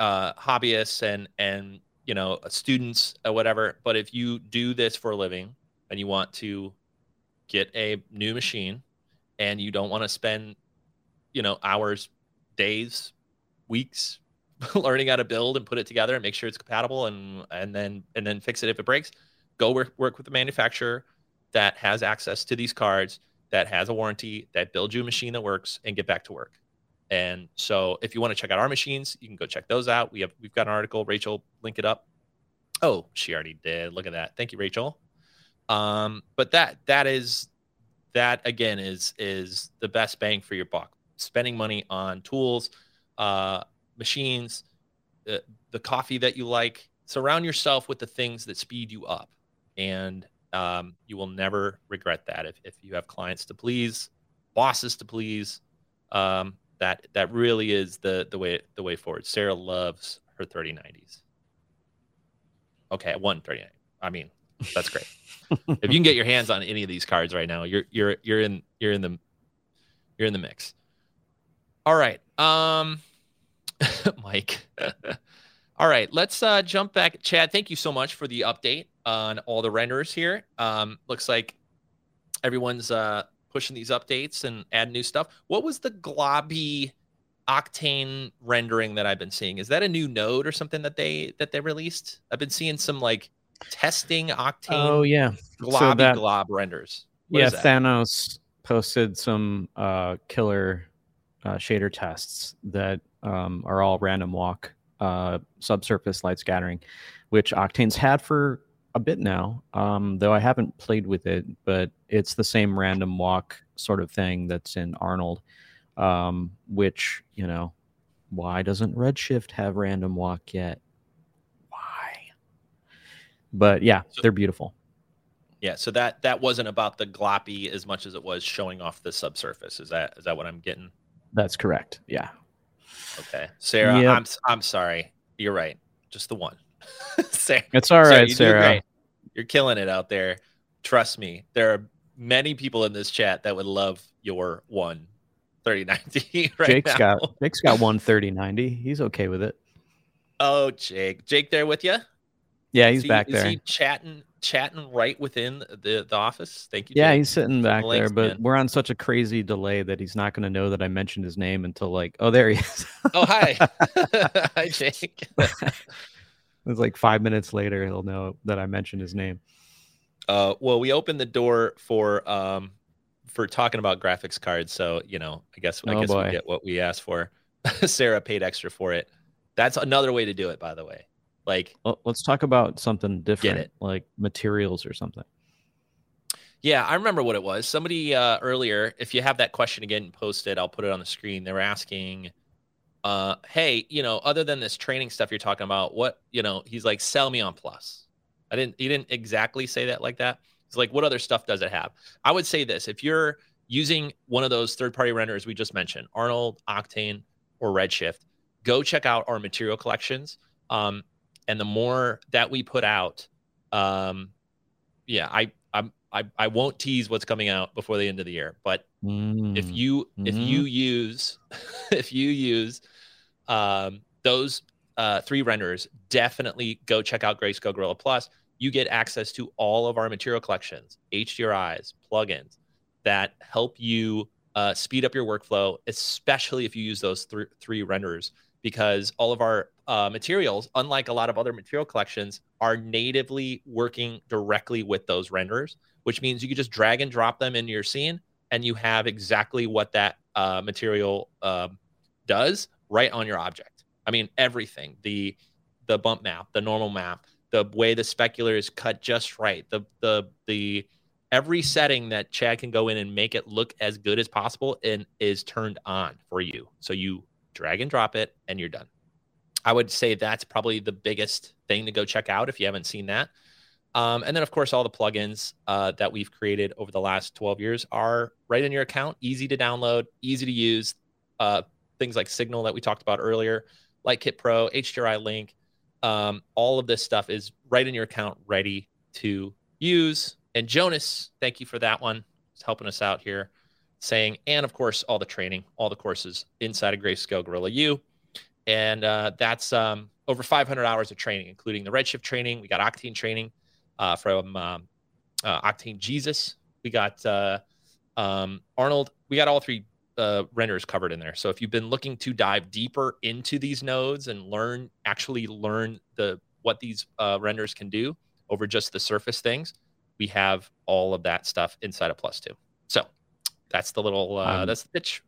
uh, hobbyists and, and you know students or whatever, but if you do this for a living and you want to get a new machine and you don't want to spend you know hours, days, weeks, learning how to build and put it together and make sure it's compatible and and then and then fix it if it breaks. Go work work with a manufacturer that has access to these cards, that has a warranty, that builds you a machine that works, and get back to work. And so, if you want to check out our machines, you can go check those out. We have we've got an article. Rachel, link it up. Oh, she already did. Look at that. Thank you, Rachel. Um, but that that is that again is is the best bang for your buck. Spending money on tools, uh, machines, uh, the coffee that you like. Surround yourself with the things that speed you up, and um, you will never regret that. If if you have clients to please, bosses to please, um, that that really is the the way the way forward. Sarah loves her thirty nineties. Okay, one thirty ninety. I mean, that's great. If you can get your hands on any of these cards right now, you're you're you're in you're in the you're in the mix. All right, um, Mike. All right, let's uh, jump back. Chad, thank you so much for the update on all the renderers here. Um, looks like everyone's uh, pushing these updates and adding new stuff. What was the globby Octane rendering that I've been seeing? Is that a new node or something that they that they released? I've been seeing some like testing Octane. Oh yeah, globby so that, glob renders. What yeah, Thanos posted some uh, killer. Uh, shader tests that um, are all random walk uh, subsurface light scattering, which Octane's had for a bit now, um, though I haven't played with it, but it's the same random walk sort of thing that's in Arnold, um, which, you know, why doesn't Redshift have random walk yet? Why? But yeah, they're beautiful. Yeah, so that that wasn't about the gloppy as much as it was showing off the subsurface. Is that is that what I'm getting? That's correct. Yeah. Okay, Sarah. Yep. I'm I'm sorry. You're right. Just the one. Sarah, it's all right, Sarah. You Sarah. You're killing it out there. Trust me. There are many people in this chat that would love your one thirty ninety right Jake's now. Got, Jake's got one thirty ninety. He's okay with it. Oh, Jake. Jake, there with you? Yeah, he's is he, back is there. Is he chatting? Chatting right within the, the office. Thank you. Yeah, Jake. He's sitting back there, but in. We're on such a crazy delay that he's not going to know that I mentioned his name until like, oh, there he is. Oh, hi. Hi, Jake. It was like five minutes later. He'll know that I mentioned his name. Uh, well, we opened the door for um for talking about graphics cards. So, you know, I guess, I oh, guess boy. we get what we asked for. Sarah paid extra for it. That's another way to do it, by the way. Like, let's talk about something different, like materials or something. Yeah, I remember what it was. Somebody uh, earlier, if you have that question again posted, I'll put it on the screen. They were asking, uh, hey, you know, other than this training stuff you're talking about, what, you know, he's like, sell me on Plus. I didn't, he didn't exactly say that like that. He's like, what other stuff does it have? I would say this, if you're using one of those third-party renderers we just mentioned, Arnold, Octane, or Redshift, go check out our material collections. Um, and the more that we put out, um, yeah, I, I'm, I, I won't tease what's coming out before the end of the year, but mm. if you, mm-hmm. if you use, if you use, um, those, uh, three renderers, definitely go check out Grayscale Gorilla Plus. You get access to all of our material collections, H D R Is, plugins that help you, uh, speed up your workflow, especially if you use those th- three renderers, because all of our, uh, materials, unlike a lot of other material collections, are natively working directly with those renderers, which means you can just drag and drop them into your scene and you have exactly what that uh, material uh, does right on your object. I mean, everything, the the bump map, the normal map, the way the specular is cut just right, the the the every setting that Chad can go in and make it look as good as possible and is turned on for you. So you drag and drop it and you're done. I would say that's probably the biggest thing to go check out if you haven't seen that. Um, and then, of course, all the plugins uh, that we've created over the last twelve years are right in your account, easy to download, easy to use. Uh, things like Signal that we talked about earlier, LightKit Pro, H D R I Link, um, all of this stuff is right in your account, ready to use. And Jonas, thank you for that one. It's helping us out here, saying, and of course, all the training, all the courses inside of Grayscale Gorilla U. And uh, that's um, over five hundred hours of training, including the Redshift training. We got Octane training. Uh, from um, uh, Octane Jesus, we got uh, um, Arnold. We got all three uh, renders covered in there. So if you've been looking to dive deeper into these nodes and learn, actually learn the what these uh, renders can do over just the surface things, we have all of that stuff inside of Plus too. So that's the little uh, um, that's the pitch.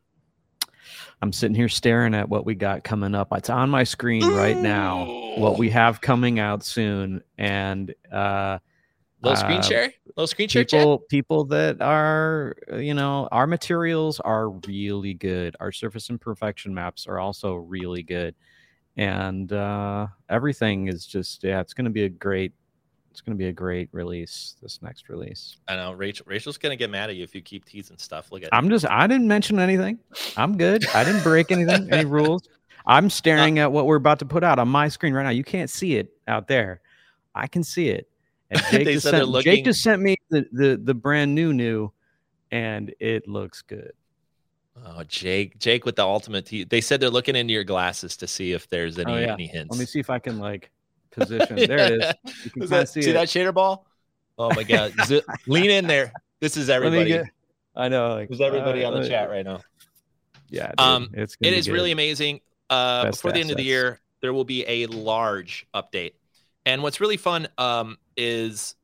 I'm sitting here staring at what we got coming up. It's on my screen right now, what we have coming out soon. And uh, little screen uh, share, little screen share. People, Chad? people that are, you know, our materials are really good. Our surface imperfection maps are also really good. And uh, everything is just, yeah, it's going to be a great, it's going to be a great release, this next release. I know. Rachel, Rachel's going to get mad at you if you keep teasing stuff. Look at I'm it. just, I didn't mention anything. I'm good. I didn't break anything, any rules. I'm staring at what we're about to put out on my screen right now. You can't see it out there. I can see it. And Jake, just sent, looking... Jake just sent me the, the, the brand new new, and it looks good. Oh, Jake, Jake with the ultimate. Te- they said they're looking into your glasses to see if there's any, oh, yeah. any hints. Let me see if I can like, position. yeah. There it is. You can that, see see it. That shader ball? Oh my god. Z- lean in there. This is everybody. Get, I know. Like, there's everybody uh, on the uh, chat right now. Yeah. Dude, um it's it is good. really amazing. Uh Best before assets. the end of the year, there will be a large update. And what's really fun um is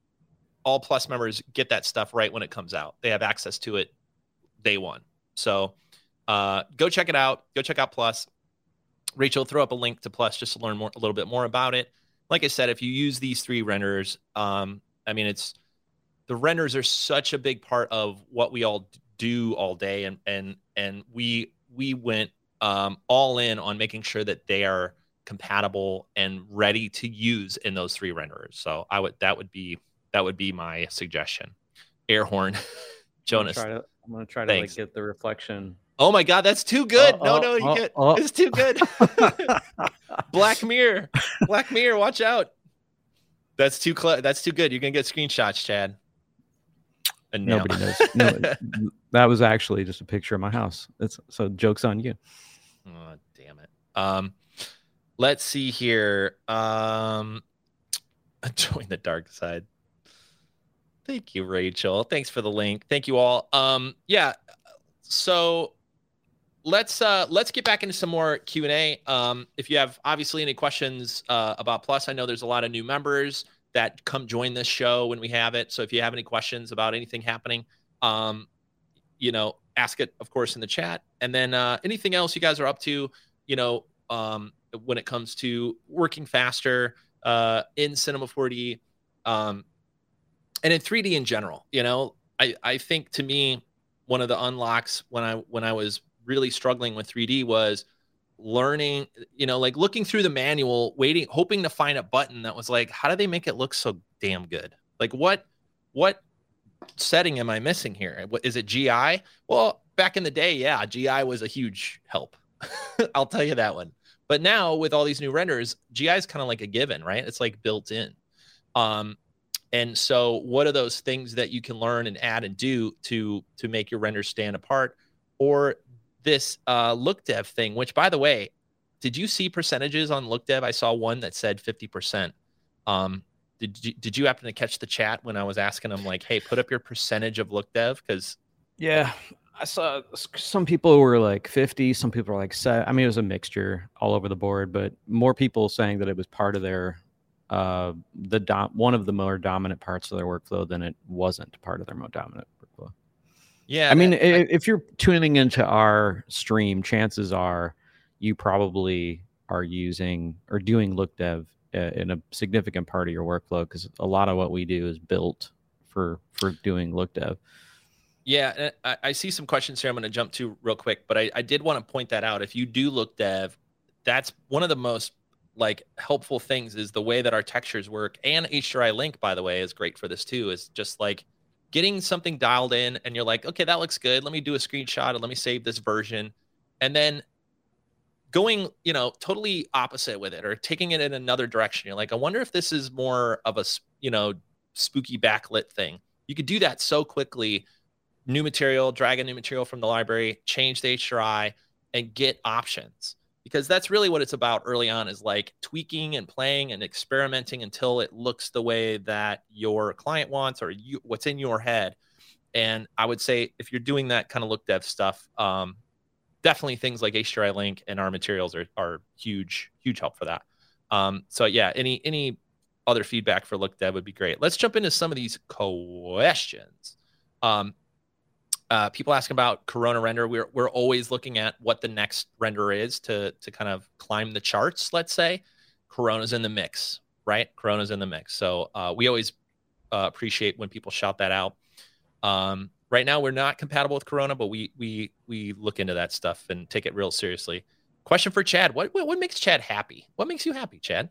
all Plus members get that stuff right when it comes out. They have access to it day one. So uh go check it out. Go check out Plus. Rachel, throw up a link to Plus just to learn more a little bit more about it. Like I said, if you use these three renders, um, I mean, it's the renders are such a big part of what we all do all day, and and and we we went um, all in on making sure that they are compatible and ready to use in those three renderers. So I would that would be that would be my suggestion. Air horn, Jonas. I'm gonna try to, I'm gonna try to like get the reflection. Oh my God, that's too good! Uh, no, uh, no, you uh, get uh, it's too good. Black Mirror, Black Mirror, watch out! That's too cl- That's too good. You're gonna get screenshots, Chad. And nobody knows. No, that was actually just a picture of my house. That's, so joke's on you. Oh damn it! Um, let's see here. Um, join the dark side. Thank you, Rachel. Thanks for the link. Thank you all. Um, yeah. So. Let's uh, let's get back into some more Q and A. Um, if you have obviously any questions uh, about Plus, I know there's a lot of new members that come join this show when we have it. So if you have any questions about anything happening, um, you know, ask it, of course, in the chat. And then uh, anything else you guys are up to, you know, um, when it comes to working faster uh, in Cinema four D um, and in three D in general, you know, I, I think to me, one of the unlocks when I when I was really struggling with three D was learning, you know, like looking through the manual, waiting, hoping to find a button that was like, how do they make it look so damn good? Like what what setting am I missing here? Is it G I? Well, back in the day, yeah, G I was a huge help. I'll tell you that one. But now with all these new renders, G I is kind of like a given, right? It's like built in. Um, and so what are those things that you can learn and add and do to to make your renders stand apart? Or this uh, look dev thing, which, by the way, did you see percentages on look dev? I saw one that said fifty percent. Um, did, you, did you happen to catch the chat when I was asking them, like, hey, put up your percentage of look dev? Because yeah, I saw some people were like fifty, some people were like seven. I mean, it was a mixture all over the board, but more people saying that it was part of their uh, the dom one of the more dominant parts of their workflow than it wasn't part of their more dominant workflow. Yeah, I mean, that, I, if you're tuning into our stream, chances are you probably are using or doing look dev in a significant part of your workflow, because a lot of what we do is built for for doing look dev. Yeah, I, I see some questions here I'm going to jump to real quick, but I, I did want to point that out. If you do look dev, that's one of the most like helpful things is the way that our textures work. And H D R I Link, by the way, is great for this too, is just like getting something dialed in and you're like, okay, that looks good. Let me do a screenshot and let me save this version. And then going, you know, totally opposite with it or taking it in another direction. You're like, I wonder if this is more of a, you know, spooky backlit thing. You could do that so quickly. New material, drag a new material from the library, change the H D R I, and get options. Because that's really what it's about early on, is like tweaking and playing and experimenting until it looks the way that your client wants or you, what's in your head. And I would say if you're doing that kind of look dev stuff, um, definitely things like H D R I Link and our materials are are huge, huge help for that. Um, so yeah, any any other feedback for look dev would be great. Let's jump into some of these questions. Um, Uh, people ask about Corona render. We're we're always looking at what the next render is to to kind of climb the charts. Let's say Corona's in the mix, right? Corona's in the mix. So uh, we always uh, appreciate when people shout that out. Um, right now, we're not compatible with Corona, but we we we look into that stuff and take it real seriously. Question for Chad: What what, what makes Chad happy? What makes you happy, Chad?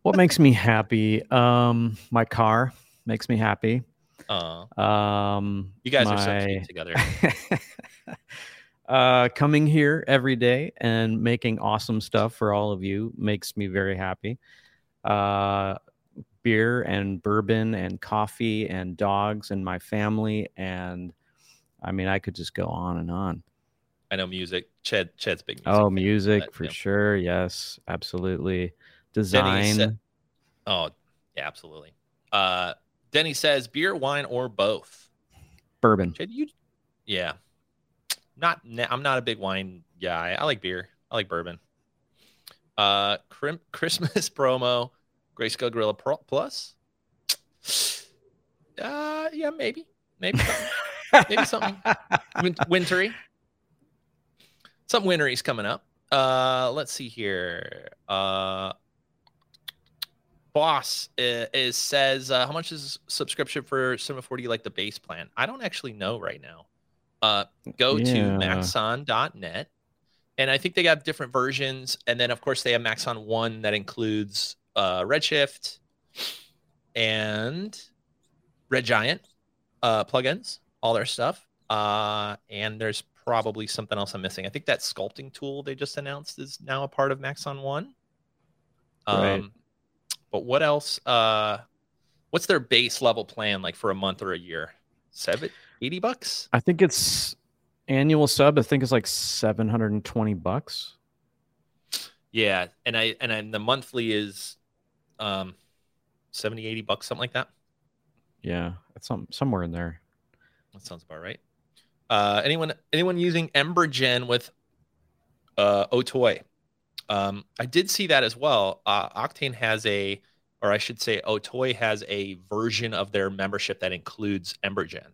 What makes me happy? Um, my car makes me happy. Uh, um, you guys my... are so cute together. uh, coming here every day and making awesome stuff for all of you makes me very happy. Uh, beer and bourbon and coffee and dogs and my family. And I mean, I could just go on and on. I know music. Chad, Chad's big music. Oh, music that, for yeah. sure. Yes, absolutely. Design. Said, oh, yeah, absolutely. Uh, Denny says beer, wine, or both. Bourbon. Chad, you, yeah. Not. I'm not a big wine guy. I like beer. I like bourbon. Uh, crim, Christmas promo, Grayscale Gorilla Pro, Plus. Uh, yeah, maybe, maybe, something. maybe something Win- wintry. Something wintery's coming up. Uh, let's see here. Uh. Boss is, is says, uh, how much is subscription for Cinema four D, like the base plan? I don't actually know right now. Uh, go yeah. to maxon dot net, and I think they have different versions. And then, of course, they have Maxon One that includes uh, Redshift and Red Giant uh, plugins, all their stuff. Uh, and there's probably something else I'm missing. I think that sculpting tool they just announced is now a part of Maxon One. Um, right. But what else? Uh, what's their base level plan like for a month or a year? Seven, eighty bucks? I think it's annual sub. I think it's like seven hundred and twenty bucks. Yeah, and I and I, the monthly is um, seventy, eighty bucks, something like that. Yeah, it's some somewhere in there. That sounds about right. Uh, anyone anyone using Embergen with uh, Otoy? Um, I did see that as well. Uh, Octane has a, or I should say Otoy has a version of their membership that includes Embergen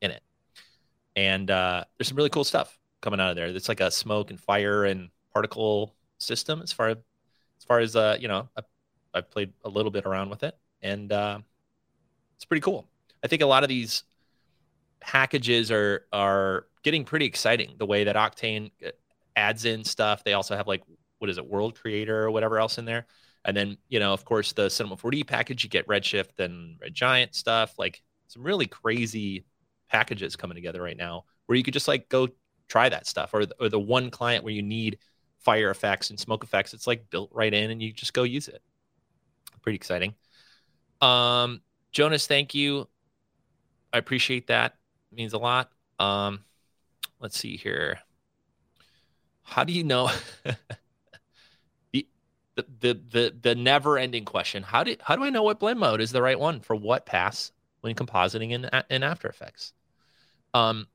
in it. And uh, there's some really cool stuff coming out of there. It's like a smoke and fire and particle system as far as, as, far as uh, you know, I, I've played a little bit around with it. And uh, it's pretty cool. I think a lot of these packages are are getting pretty exciting. The way that Octane adds in stuff, they also have like what is it, World Creator or whatever else in there, and then you know of course the Cinema four D package. You get Redshift and Red Giant stuff. Like some really crazy packages coming together right now, where you could just like go try that stuff, or the, or the one client where you need fire effects and smoke effects. It's like built right in, and you just go use it. Pretty exciting. Um, Jonas, thank you. I appreciate that. It means a lot. Um, let's see here. How do you know the, the the the the never-ending question? How do how do I know what blend mode is the right one for what pass when compositing in in After Effects? Um,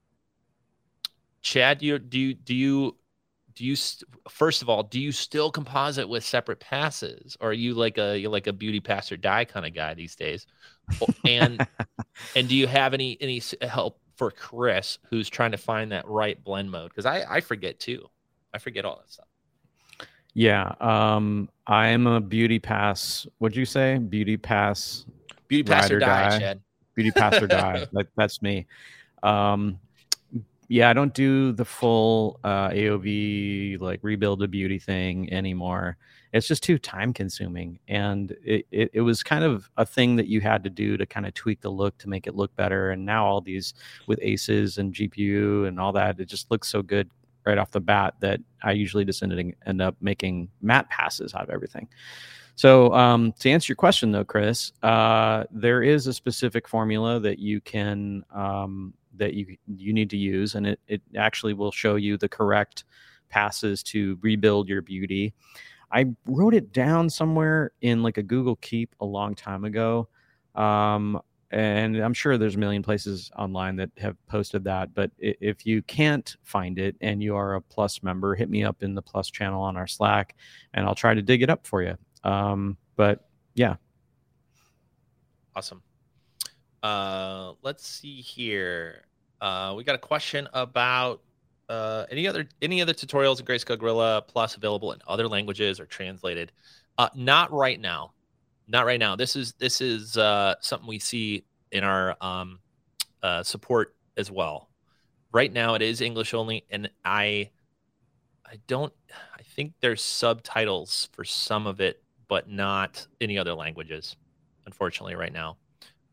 Chad, do you do you do you do you first of all do you still composite with separate passes, or are you like a you like a beauty pass or die kind of guy these days? And and do you have any any help for Chris who's trying to find that right blend mode? Because I I forget too, I forget all that stuff. Yeah, um, I'm a beauty pass. What'd you say? Beauty pass. Beauty pass or, or die, die, Chad. Beauty pass or die. That, that's me. Um, yeah, I don't do the full uh, A O V, like rebuild a beauty thing anymore. It's just too time consuming. And it, it, it was kind of a thing that you had to do to kind of tweak the look to make it look better. And now all these with A C E S and G P U and all that, it just looks so good right off the bat that I usually just end, end up making matte passes out of everything. So um, to answer your question, though, Chris, uh, there is a specific formula that you can um, that you you need to use, and it, it actually will show you the correct passes to rebuild your beauty. I wrote it down somewhere in like a Google Keep a long time ago, um, and I'm sure there's a million places online that have posted that. But if you can't find it and you are a Plus member, hit me up in the Plus channel on our Slack, and I'll try to dig it up for you. Um, but yeah. Awesome. Uh, let's see here. Uh, we got a question about, uh, any other, any other tutorials in Grayscale Gorilla Plus available in other languages or translated? Uh, not right now, not right now. This is, this is, uh, something we see in our, um, uh, support as well. Right now it is English only. And I, I don't, I think there's subtitles for some of it, but not any other languages, unfortunately, right now.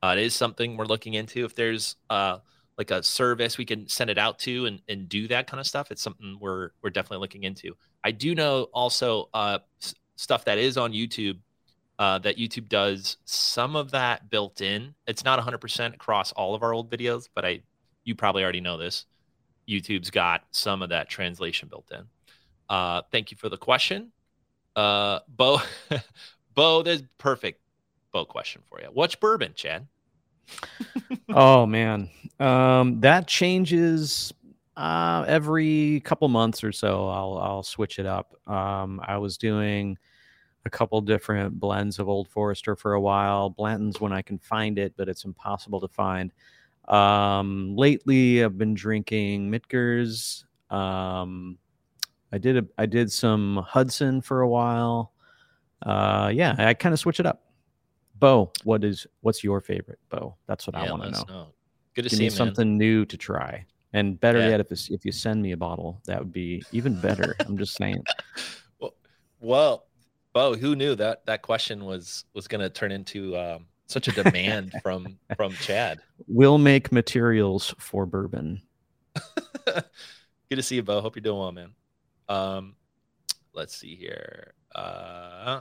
Uh, it is something we're looking into. If there's uh, like a service we can send it out to and, and do that kind of stuff, it's something we're we're definitely looking into. I do know also uh, s- stuff that is on YouTube, uh, that YouTube does some of that built in. It's not one hundred percent across all of our old videos, but I you probably already know this. YouTube's got some of that translation built in. Uh, thank you for the question. Uh, Bo, Bo, there's perfect Bo question for you. What's bourbon, Chad? Oh, man. Um, that changes uh, every couple months or so. I'll, I'll switch it up. Um, I was doing a couple different blends of Old Forester for a while. Blanton's when I can find it, but it's impossible to find. Um, lately, I've been drinking Mitger's, um, I did a, I did some Hudson for a while. Uh, yeah, I kind of switch it up. Bo, what is what's your favorite, Bo? That's what yeah, I want to know. know. Good to Give see me you, something man. new to try, and better yeah. yet, if it's, if you send me a bottle, that would be even better. I'm just saying. Well, well, Bo, who knew that that question was was going to turn into um, such a demand from from Chad? We'll make materials for bourbon. Good to see you, Bo. Hope you're doing well, man. Um, let's see here. Uh,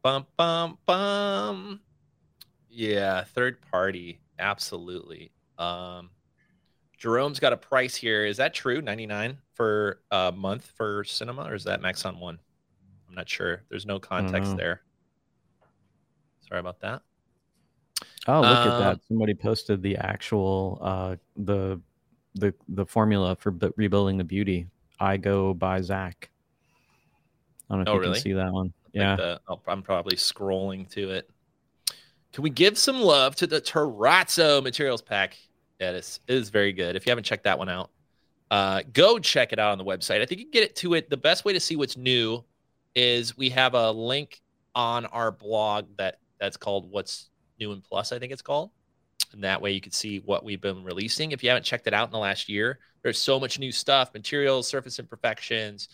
bum, bum, bum. Yeah, third party. Absolutely. Um, Jerome's got a price here. Is that true? ninety-nine for a month for Cinema, or is that Maxon One? I'm not sure. There's no context there. Sorry about that. Oh, look um, at that. Somebody posted the actual, uh, the, the, the formula for b- rebuilding the beauty. I go by Zach. I don't know if oh, you really? can see that one. Yeah. Like the, I'll, I'm probably scrolling to it. Can we give some love to the terrazzo materials pack? Yeah, it is, it is very good. If you haven't checked that one out, uh, go check it out on the website. I think you can get it to it. The best way to see what's new is we have a link on our blog that that's called What's New in Plus, I think it's called. and that way you can see what we've been releasing. If you haven't checked it out in the last year, there's so much new stuff, materials, surface imperfections,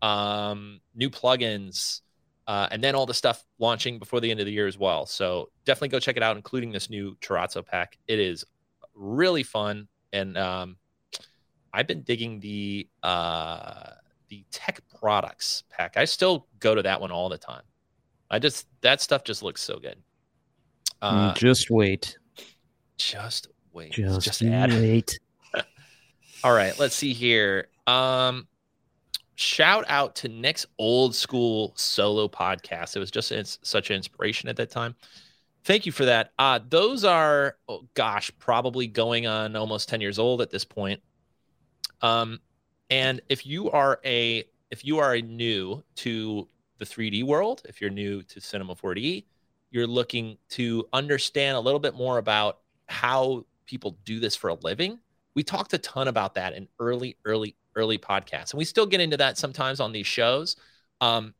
um, new plugins, uh, and then all the stuff launching before the end of the year as well. So definitely go check it out, including this new terrazzo pack. It is really fun. And um, I've been digging the uh, the tech products pack. I still go to that one all the time. I just, that stuff just looks so good. Uh, just wait. Just wait. Just, just add wait. All right, let's see here. Um, shout out to Nick's old school solo podcast. It was just ins- such an inspiration at that time. Thank you for that. Uh, those are, oh, gosh, probably going on almost ten years old at this point. Um, and if you are a if you are a new to the three D world, if you're new to Cinema four D, you're looking to understand a little bit more about how people do this for a living. We talked a ton about that in early, early, early podcasts. And we still get into that sometimes on these shows. Um,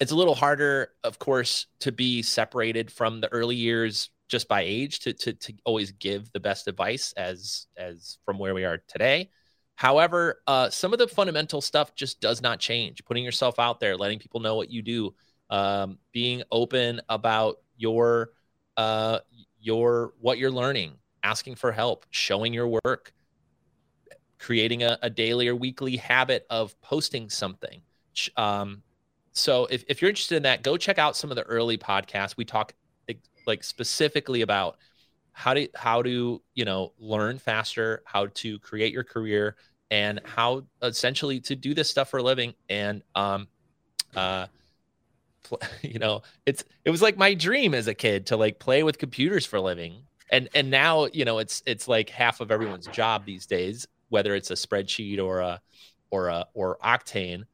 it's a little harder, of course, to be separated from the early years just by age to, to, to always give the best advice as, as from where we are today. However, uh, some of the fundamental stuff just does not change. Putting yourself out there, letting people know what you do, um, being open about your, uh, your, what you're learning, asking for help, showing your work, creating a, a daily or weekly habit of posting something. Um, so if, if you're interested in that, go check out some of the early podcasts. We talk like specifically about how to, how to, you know, learn faster, how to create your career, and how essentially to do this stuff for a living. And, um, uh, pl- you know, it's, it was like my dream as a kid to like play with computers for a living. And, and now, you know, it's, it's like half of everyone's job these days, whether it's a spreadsheet or a, or a, or Octane.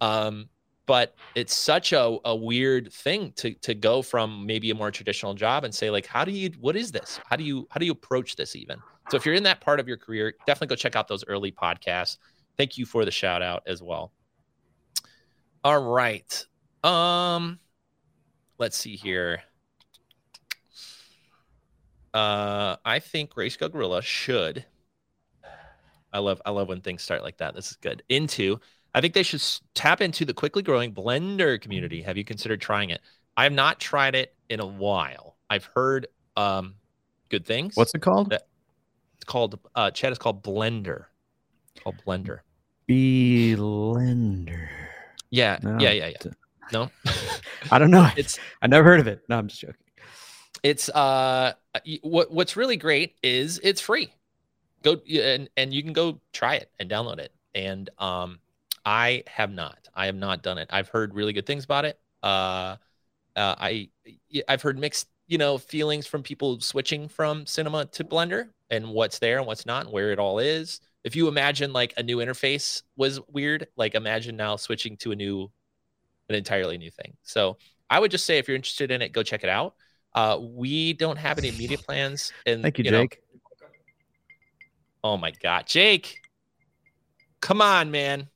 Um, But it's such a, a weird thing to to go from maybe a more traditional job and say, like, how do you, what is this? How do you, how do you approach this even? So if you're in that part of your career, definitely go check out those early podcasts. Thank you for the shout out as well. All right. Um, let's see here. Uh, I think Grayscale Gorilla should. I love, I love when things start like that. This is good. Into. I think they should tap into the quickly growing Blender community. Have you considered trying it? I have not tried it in a while. I've heard um, good things. What's it called? It's called, uh, Chad, it's called Blender. It's called Blender. Blender. Yeah, no. yeah, yeah, yeah. No? I don't know. It's I never heard of it. No, I'm just joking. It's uh, what what's really great is it's free. Go and, and you can go try it and download it. And um. I have not. I have not done it. I've heard really good things about it. Uh, uh, I, I've heard mixed, you know, feelings from people switching from Cinema to Blender and what's there and what's not and where it all is. If you imagine like a new interface was weird, like imagine now switching to a new, an entirely new thing. So I would just say if you're interested in it, go check it out. Uh, we don't have any immediate plans. And thank you, you Jake. Know, oh my God, Jake! Come on, man.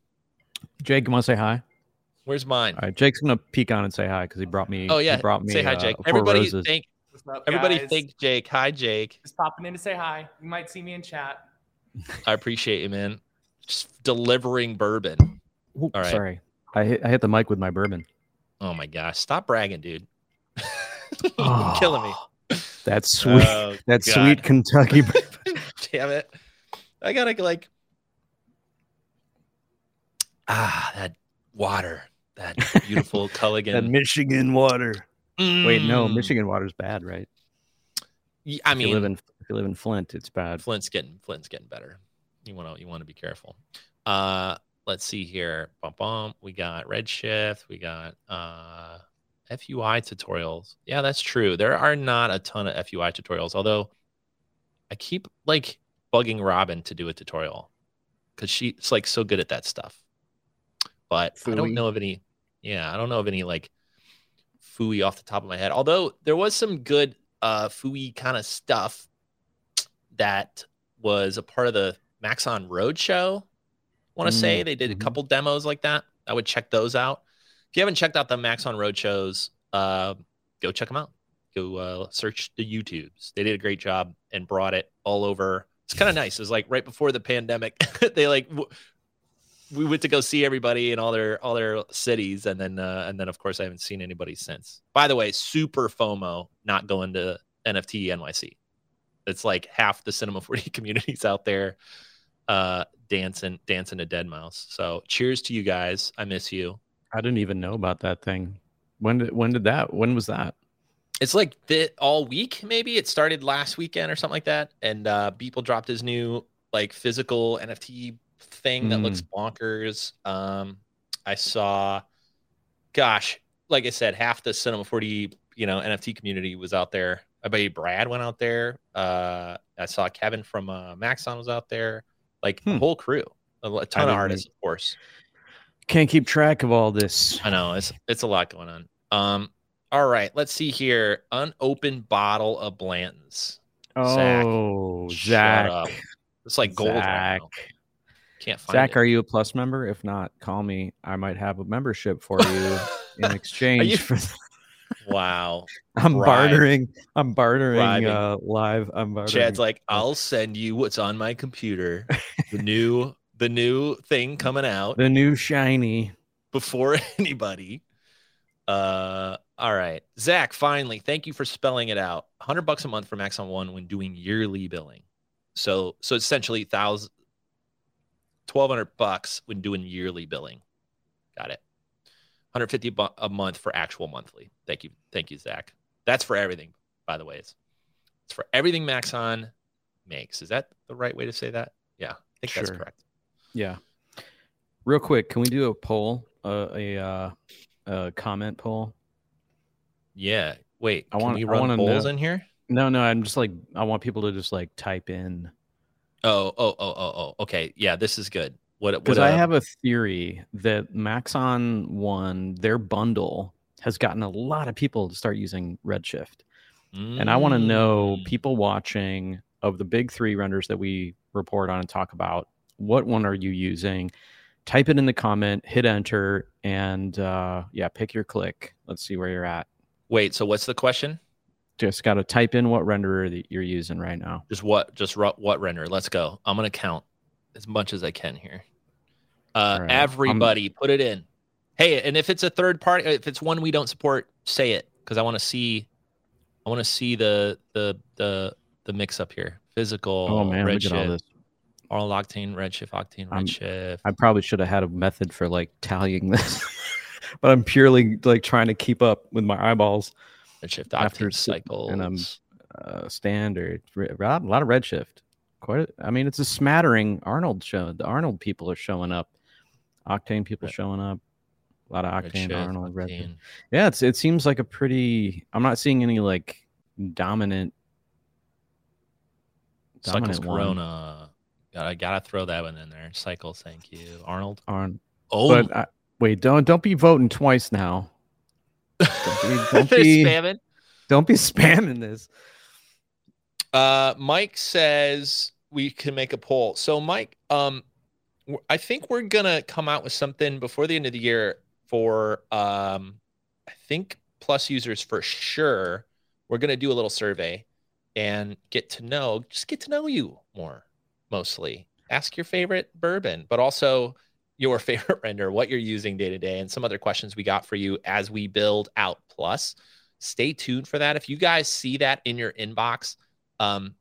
Jake, you want to say hi? Where's mine? All right, Jake's gonna peek on and say hi because he brought me. Oh yeah, he brought me, say hi, Jake. Uh, everybody, thank. What's up, everybody, guys? Thank Jake. Hi, Jake. Just popping in to say hi. You might see me in chat. I appreciate you, man. Just delivering bourbon. Ooh, all right. Sorry, I hit, I hit the mic with my bourbon. Oh my gosh! Stop bragging, dude. You're killing me. That sweet, oh, that God. Sweet Kentucky bourbon. Damn it! I gotta like. Ah, that water, that beautiful Culligan. That Michigan water. Mm. Wait, no, Michigan water's bad, right? Yeah, I mean, if you, live in, if you live in Flint, it's bad. Flint's getting Flint's getting better. You want to you want to be careful. Uh, let's see here. Bum bum. We got Redshift. We got uh, F U I tutorials. Yeah, that's true. There are not a ton of F U I tutorials, although I keep like bugging Robin to do a tutorial because she's like so good at that stuff. But Fui. I don't know of any, yeah, I don't know of any like F U I off the top of my head. Although there was some good uh, F U I kind of stuff that was a part of the Maxon Roadshow. I want to mm. say they did a couple demos like that. I would check those out. If you haven't checked out the Maxon Roadshows, uh, go check them out. Go uh, search the YouTubes. They did a great job and brought it all over. It's kind of nice. It was like right before the pandemic. They like w- we went to go see everybody in all their all their cities, and then uh, and then of course I haven't seen anybody since. By the way, super FOMO not going to N F T N Y C. It's like half the Cinema four D communities out there uh, dancing dancing a dead mouse. So cheers to you guys. I miss you. I didn't even know about that thing. When did when did that? When was that? It's like the, all week, maybe. It started last weekend or something like that. And uh, Beeple dropped his new like physical N F T thing mm. that looks bonkers. Um, I saw, gosh, like I said, half the Cinema four D, you know, N F T community was out there. I bet Brad went out there. Uh, I saw Kevin from uh, Maxon was out there. Like hmm. the whole crew, a, a ton I of artists, mean, of course. Can't keep track of all this. I know it's it's a lot going on. Um. All right, let's see here. Unopened bottle of Blanton's. Oh, Zach. Zach. Shut up. It's like gold. Zach. Right now. Can't find Zach, it. Are you a Plus member? If not, call me. I might have a membership for you in exchange you... for Wow. I'm Bribe. bartering. I'm bartering uh, live. I'm bartering. Chad's like, I'll send you what's on my computer. The new the new thing coming out. The new shiny. Before anybody. Uh All right, Zach. Finally, thank you for spelling it out. Hundred bucks a month for Maxon One when doing yearly billing. So, so essentially, thousand, twelve hundred bucks when doing yearly billing. Got it. Hundred fifty bu- a month for actual monthly. Thank you, thank you, Zach. That's for everything, by the way. It's, it's for everything Maxon makes. Is that the right way to say that? Yeah, I think sure. that's correct. Yeah. Real quick, can we do a poll? Uh, a uh, a comment poll. Yeah. Wait, I want, can we run I want polls know. in here? No, no. I'm just like, I want people to just like type in. Oh, oh, oh, oh, oh. Okay. Yeah, this is good. What? Because I have a theory that Maxon One, their bundle, has gotten a lot of people to start using Redshift. Mm. And I want to know, people watching, of the big three renders that we report on and talk about, what one are you using? Type it in the comment, hit enter, and uh, yeah, pick your click. Let's see where you're at. Wait, so what's the question? Just got to type in what renderer that you're using right now. Just what? Just what renderer? Let's go. I'm going to count as much as I can here. Uh, right. Everybody, I'm... put it in. Hey, and if it's a third party, if it's one we don't support, say it, because I want to see. I want to see the the the the mix up here. Physical. Oh man, Redshift, look at all this. Arnold Octane, Redshift, Octane, Redshift. I'm, I probably should have had a method for like tallying this. But I'm purely like trying to keep up with my eyeballs. Redshift after cycles, and I'm uh, standard. A lot of Redshift. Quite. A, I mean, it's a smattering. Arnold show. The Arnold people are showing up. Octane people Red. showing up. A lot of Octane, Redshift, Arnold, Octane. Redshift. Yeah, it's it seems like a pretty. I'm not seeing any like dominant. Cycles, dominant Corona. Gotta gotta throw that one in there. Cycles, thank you, Arnold. Arnold. Oh. But I, Wait, don't don't be voting twice now. Don't be, don't be spamming. Don't be spamming this. Uh, Mike says we can make a poll. So, Mike, um, I think we're gonna come out with something before the end of the year for um, I think Plus users for sure. We're gonna do a little survey and get to know, just get to know you more. Mostly, ask your favorite bourbon, but also your favorite render, what you're using day to day, and some other questions we got for you as we build out Plus. Stay tuned for that. If you guys see that in your inbox, um,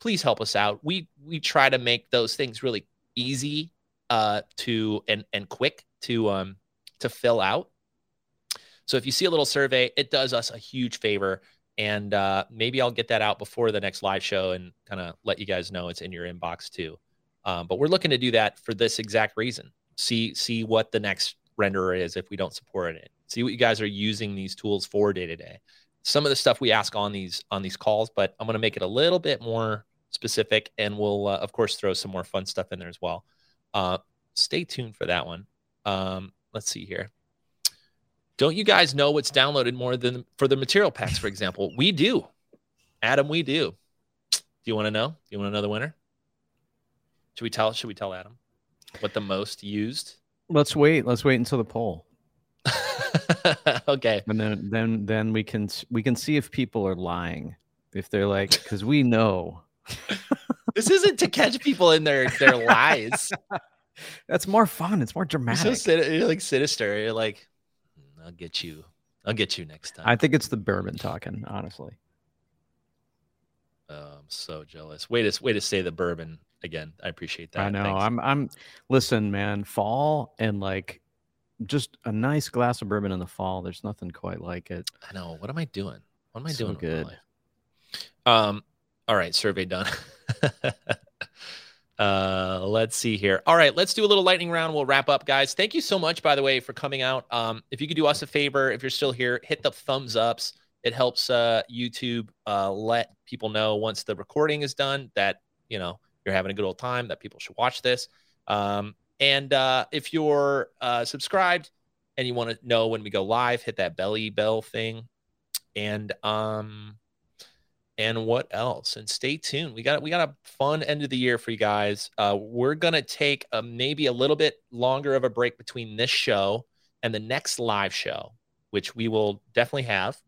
please help us out. We we try to make those things really easy uh, to and and quick to um, to fill out. So if you see a little survey, it does us a huge favor. And uh, maybe I'll get that out before the next live show and kind of let you guys know it's in your inbox too. Um, but we're looking to do that for this exact reason. See see what the next renderer is if we don't support it. See what you guys are using these tools for day to day. Some of the stuff we ask on these on these calls, but I'm going to make it a little bit more specific, and we'll, uh, of course, throw some more fun stuff in there as well. Uh, stay tuned for that one. Um, let's see here. Don't you guys know what's downloaded more than for the material packs, for example? We do. Adam, we do. Do you want to know? Do you want to know the winner? Should we tell? Should we tell Adam? What the most used? Let's wait. Let's wait until the poll. Okay. And then then then we can we can see if people are lying, if they're like, because we know. This isn't to catch people in their their lies. That's more fun. It's more dramatic. You're, so sin- you're like sinister. You're like, I'll get you. I'll get you next time. I think it's the bourbon talking, honestly. Oh, I'm so jealous. Way to way to say the bourbon again. I appreciate that. I know. Thanks. I'm I'm listen, man, fall and like just a nice glass of bourbon in the fall. There's nothing quite like it. I know. What am I doing? What am I so doing? Good. With my life? Um, all right, survey done. Uh, let's see here. All right, let's do a little lightning round. We'll wrap up, guys. Thank you so much, by the way, for coming out. Um, if you could do us a favor, if you're still here, hit the thumbs ups. It helps uh, YouTube uh, let people know once the recording is done that, you know, you're having a good old time, that people should watch this. Um, and uh, if you're uh, subscribed and you want to know when we go live, hit that belly bell thing. And um, and what else? And stay tuned. We got we got a fun end of the year for you guys. Uh, we're going to take a, maybe a little bit longer of a break between this show and the next live show, which we will definitely have.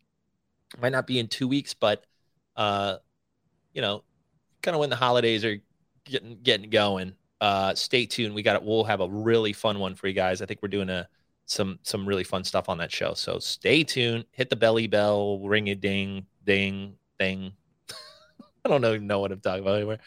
Might not be in two weeks, but, uh, you know, kind of when the holidays are getting getting going. Uh, stay tuned. We got it. We'll have a really fun one for you guys. I think we're doing a some some really fun stuff on that show. So stay tuned. Hit the belly bell. Ring a ding, ding, thing. I don't even know what I'm talking about anymore.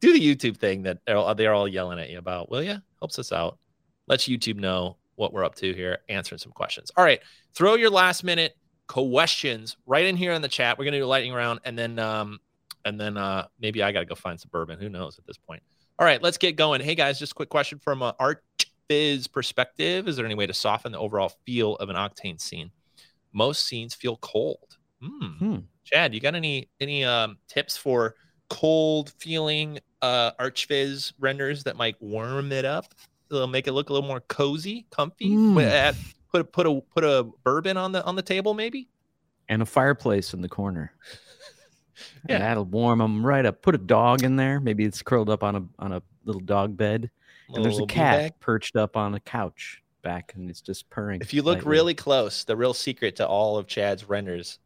Do the YouTube thing that they're all, they're all yelling at you about. Will ya? Helps us out. Let YouTube know what we're up to here. Answering some questions. All right. Throw your last minute questions right in here in the chat. We're gonna do a lightning round, and then um and then uh maybe I gotta go find some bourbon. Who knows at this point? All right, let's get going. Hey guys, just a quick question from an art biz perspective. Is there any way to soften the overall feel of an Octane scene? Most scenes feel cold. Mm. Hmm. Chad, you got any any um tips for cold feeling uh ArchViz renders that might warm it up? It'll make it look a little more cozy, comfy. Mm. At, Put put a put a bourbon on the on the table maybe, and a fireplace in the corner. Yeah, and that'll warm them right up. Put a dog in there. Maybe it's curled up on a on a little dog bed, and little, there's a cat perched up on a couch back, and it's just purring. If you look lightly. Really close, the real secret to all of Chad's renders,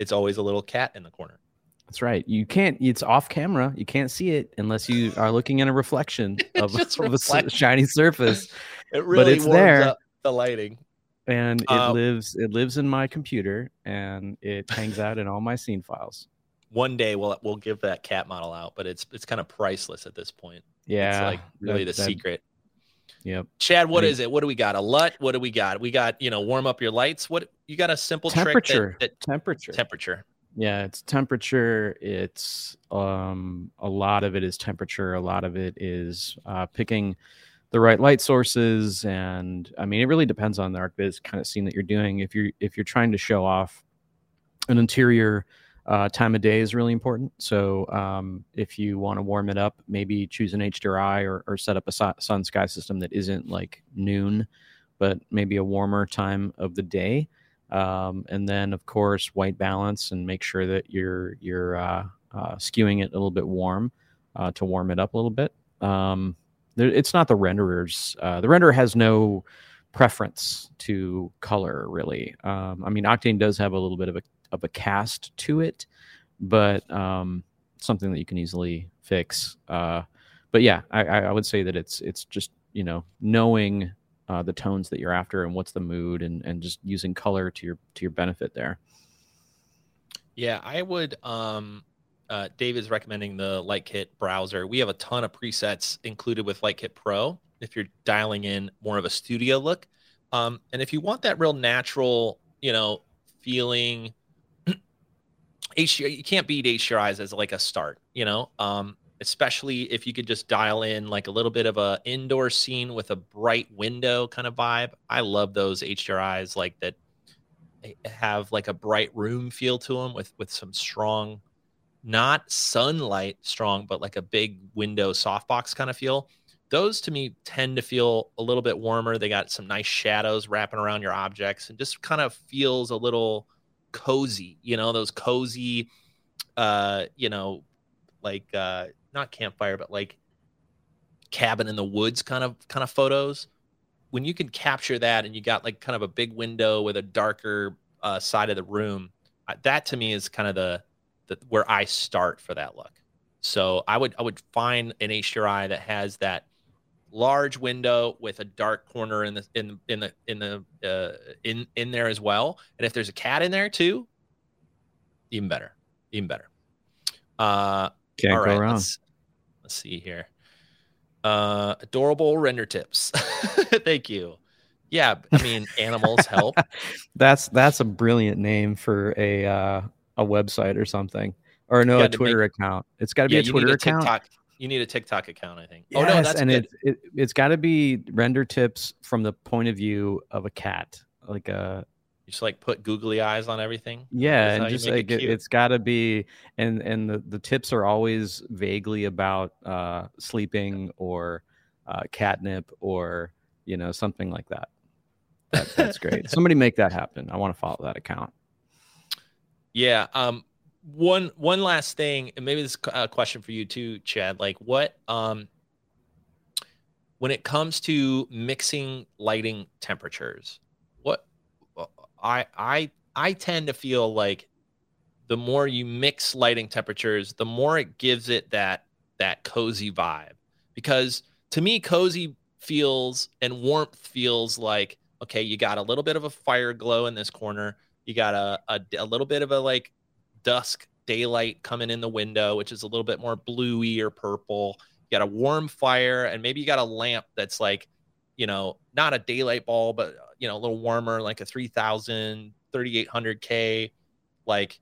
it's always a little cat in the corner. That's right. You can't. It's off camera. You can't see it unless you are looking at a reflection of, a, reflection. of a shiny surface. It really but it's warms there. Up the lighting. And it um, lives it lives in my computer, and it hangs out in all my scene files. One day we'll we'll give that cat model out, but it's it's kind of priceless at this point. Yeah. It's like really that, the that, secret. Yep. Chad, what I mean, is it? What do we got? A LUT? What do we got? We got, you know, warm up your lights. What you got a simple temperature. Trick that, that temperature. Temperature. Yeah, it's temperature. It's um a lot of it is temperature, a lot of it is uh picking the right light sources, and I mean it really depends on the ArcViz kind of scene that you're doing. If you're if you're trying to show off an interior, uh, time of day is really important. So um, if you want to warm it up, maybe choose an H D R I or, or set up a su- sun sky system that isn't like noon, but maybe a warmer time of the day. Um, and then of course white balance, and make sure that you're you're uh, uh, skewing it a little bit warm uh, to warm it up a little bit. Um, It's not the renderer's. Uh, the renderer has no preference to color, really. Um, I mean, Octane does have a little bit of a of a cast to it, but um, something that you can easily fix. Uh, but yeah, I, I would say that it's it's just, you know, knowing uh, the tones that you're after and what's the mood, and and just using color to your to your benefit there. Yeah, I would. Um... Uh, Dave is recommending the LightKit browser. We have a ton of presets included with LightKit Pro if you're dialing in more of a studio look. Um, and if you want that real natural, you know, feeling, H D R, you can't beat H D R Is as like a start, you know, um, especially if you could just dial in like a little bit of a indoor scene with a bright window kind of vibe. I love those H D R Is like that have like a bright room feel to them with, with some strong, not sunlight strong, but like a big window softbox kind of feel. Those to me tend to feel a little bit warmer. They got some nice shadows wrapping around your objects, and just kind of feels a little cozy, you know, those cozy, uh, you know, like uh, not campfire, but like cabin in the woods kind of kind of photos. when you can capture that and you got like kind of a big window with a darker uh, side of the room, that to me is kind of the, the where I start for that look. So I would I would find an H D R I that has that large window with a dark corner in the in in the in the uh, in in there as well. And if there's a cat in there too, even better, even better. Uh, Can't all go right, wrong. Let's, let's see here. Uh, adorable render tips. Thank you. Yeah, I mean, animals help. That's that's a brilliant name for a uh, a website or something, or no, a Twitter make, account. It's got to be yeah, a Twitter account. TikTok, you need a TikTok account, I think. Yes, oh no, that's and good. It, it, it's got to be render tips from the point of view of a cat, like a. You just like put googly eyes on everything. Yeah, and just like it, it's got to be, and and the, the tips are always vaguely about uh, sleeping or uh, catnip or you know something like that. that that's great. Somebody make that happen. I want to follow that account. Yeah. Um. One one last thing, and maybe this is a question for you too, Chad. Like, what um. When it comes to mixing lighting temperatures, what. I I I tend to feel like the more you mix lighting temperatures, the more it gives it that that cozy vibe. Because to me, cozy feels and warmth feels like, okay, you got a little bit of a fire glow in this corner. You got a a, a little bit of a like dusk daylight coming in the window, which is a little bit more bluey or purple. You got a warm fire, and maybe you got a lamp that's like, you know, not a daylight bulb, but you know, a little warmer, like a three thousand, thirty-eight hundred K, like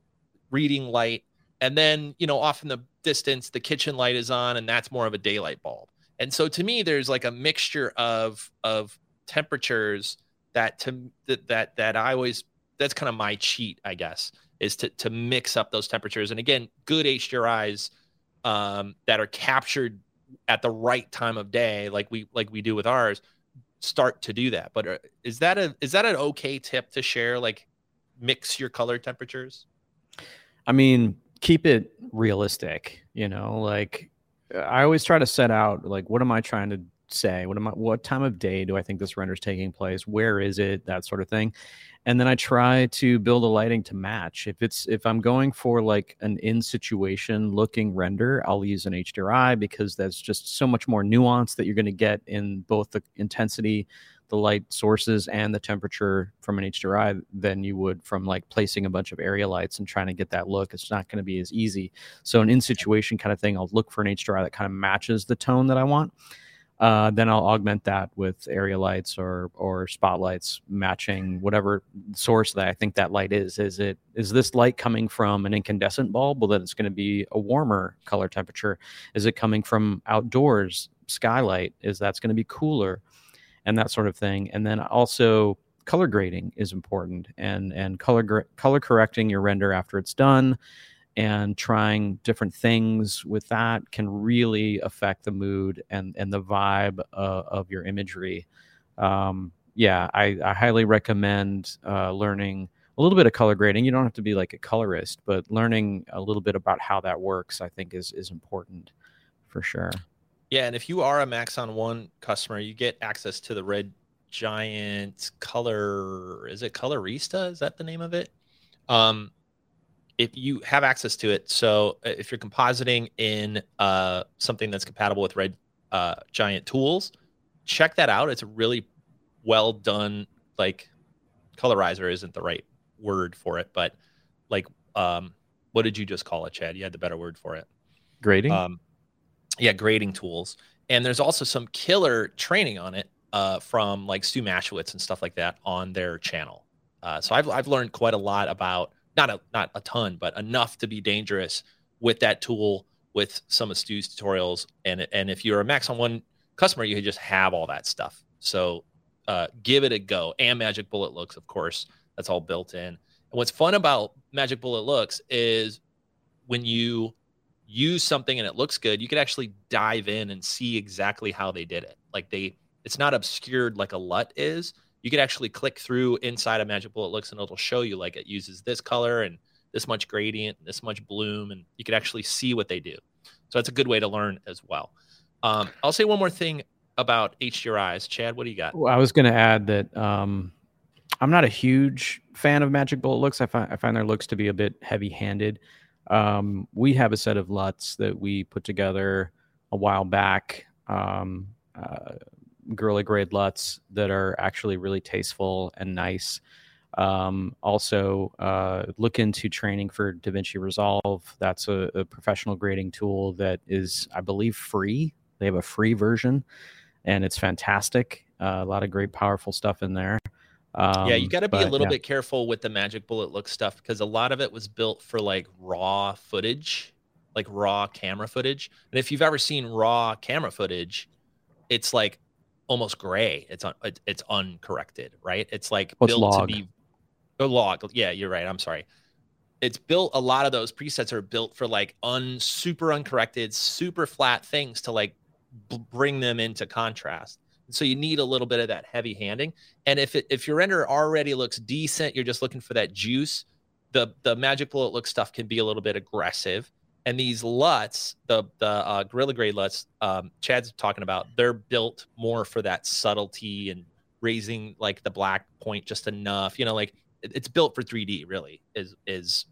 reading light. And then, you know, off in the distance, the kitchen light is on, and that's more of a daylight bulb. And so to me, there's like a mixture of, of temperatures that, to that, that, that I always, that's kind of my cheat, I guess, is to, to mix up those temperatures. And again, good H D R Is um, that are captured at the right time of day, like we, like we do with ours, start to do that. But is that a is that an okay tip to share, like mix your color temperatures? I mean, keep it realistic, you know, like I always try to set out like, what am I trying to say? What am I, what time of day do I think this render is taking place? Where is it? That sort of thing. And then I try to build a lighting to match. If it's if I'm going for like an in situation looking render, I'll use an H D R I because that's just so much more nuance that you're going to get in both the intensity, the light sources, and the temperature from an H D R I than you would from like placing a bunch of area lights and trying to get that look. It's not going to be as easy. So an in situation kind of thing, I'll look for an H D R I that kind of matches the tone that I want. Uh, then I'll augment that with area lights or or spotlights matching whatever source that I think that light is. Is it is this light coming from an incandescent bulb? Well, then it's going to be a warmer color temperature. Is it coming from outdoors skylight? Is that's going to be cooler, and that sort of thing. And then also color grading is important, and and color gr- color correcting your render after it's done. And trying different things with that can really affect the mood and, and the vibe uh, of your imagery. Um, yeah, I, I highly recommend uh, learning a little bit of color grading. You don't have to be like a colorist, but learning a little bit about how that works, I think, is is important for sure. Yeah, and if you are a Maxon One customer, you get access to the Red Giant color. Is it Colorista? Is that the name of it? Um, if you have access to it. So if you're compositing in uh, something that's compatible with Red uh, Giant tools, check that out. It's a really well done, like colorizer isn't the right word for it, but like, um, what did you just call it, Chad? You had the better word for it. Grading? Um, yeah, grading tools. And there's also some killer training on it uh, from like Stu Mashowitz and stuff like that on their channel. Uh, so I've I've learned quite a lot about Not a not a ton, but enough to be dangerous with that tool, with some of Stu's tutorials. And and if you're a Maxon One customer, you just have all that stuff. So uh, give it a go. And Magic Bullet Looks, of course, that's all built in. And what's fun about Magic Bullet Looks is when you use something and it looks good, you can actually dive in and see exactly how they did it. Like they, it's not obscured like a LUT is. You could actually click through inside of Magic Bullet Looks and it'll show you like it uses this color and this much gradient, and this much bloom, and you could actually see what they do. So that's a good way to learn as well. Um, I'll say one more thing about H D R Is. Chad, what do you got? Well, I was going to add that um, I'm not a huge fan of Magic Bullet Looks. I find I find their looks to be a bit heavy-handed. Um, we have a set of L U Ts that we put together a while back, um, uh, Gorilla Grade L U Ts that are actually really tasteful and nice. Um, also, uh, look into training for DaVinci Resolve. That's a, a professional grading tool that is, I believe, free. They have a free version, and it's fantastic. Uh, a lot of great, powerful stuff in there. Um, yeah, you got to be a little yeah. bit careful with the Magic Bullet Looks stuff, because a lot of it was built for like raw footage, like raw camera footage. And if you've ever seen raw camera footage, it's like almost gray. It's un- it's uncorrected, right? It's like well, it's built log. to be oh, log. Yeah, you're right. I'm sorry. It's built, a lot of those presets are built for like un super uncorrected, super flat things to like b- bring them into contrast. So you need a little bit of that heavy handing. And if it, if your render already looks decent, you're just looking for that juice, the the Magic Bullet Look stuff can be a little bit aggressive. And these L U Ts, the the uh, Gorilla Grade L U Ts, um, Chad's talking about, they're built more for that subtlety and raising like the black point just enough. You know, like it, it's built for three D. Really, is is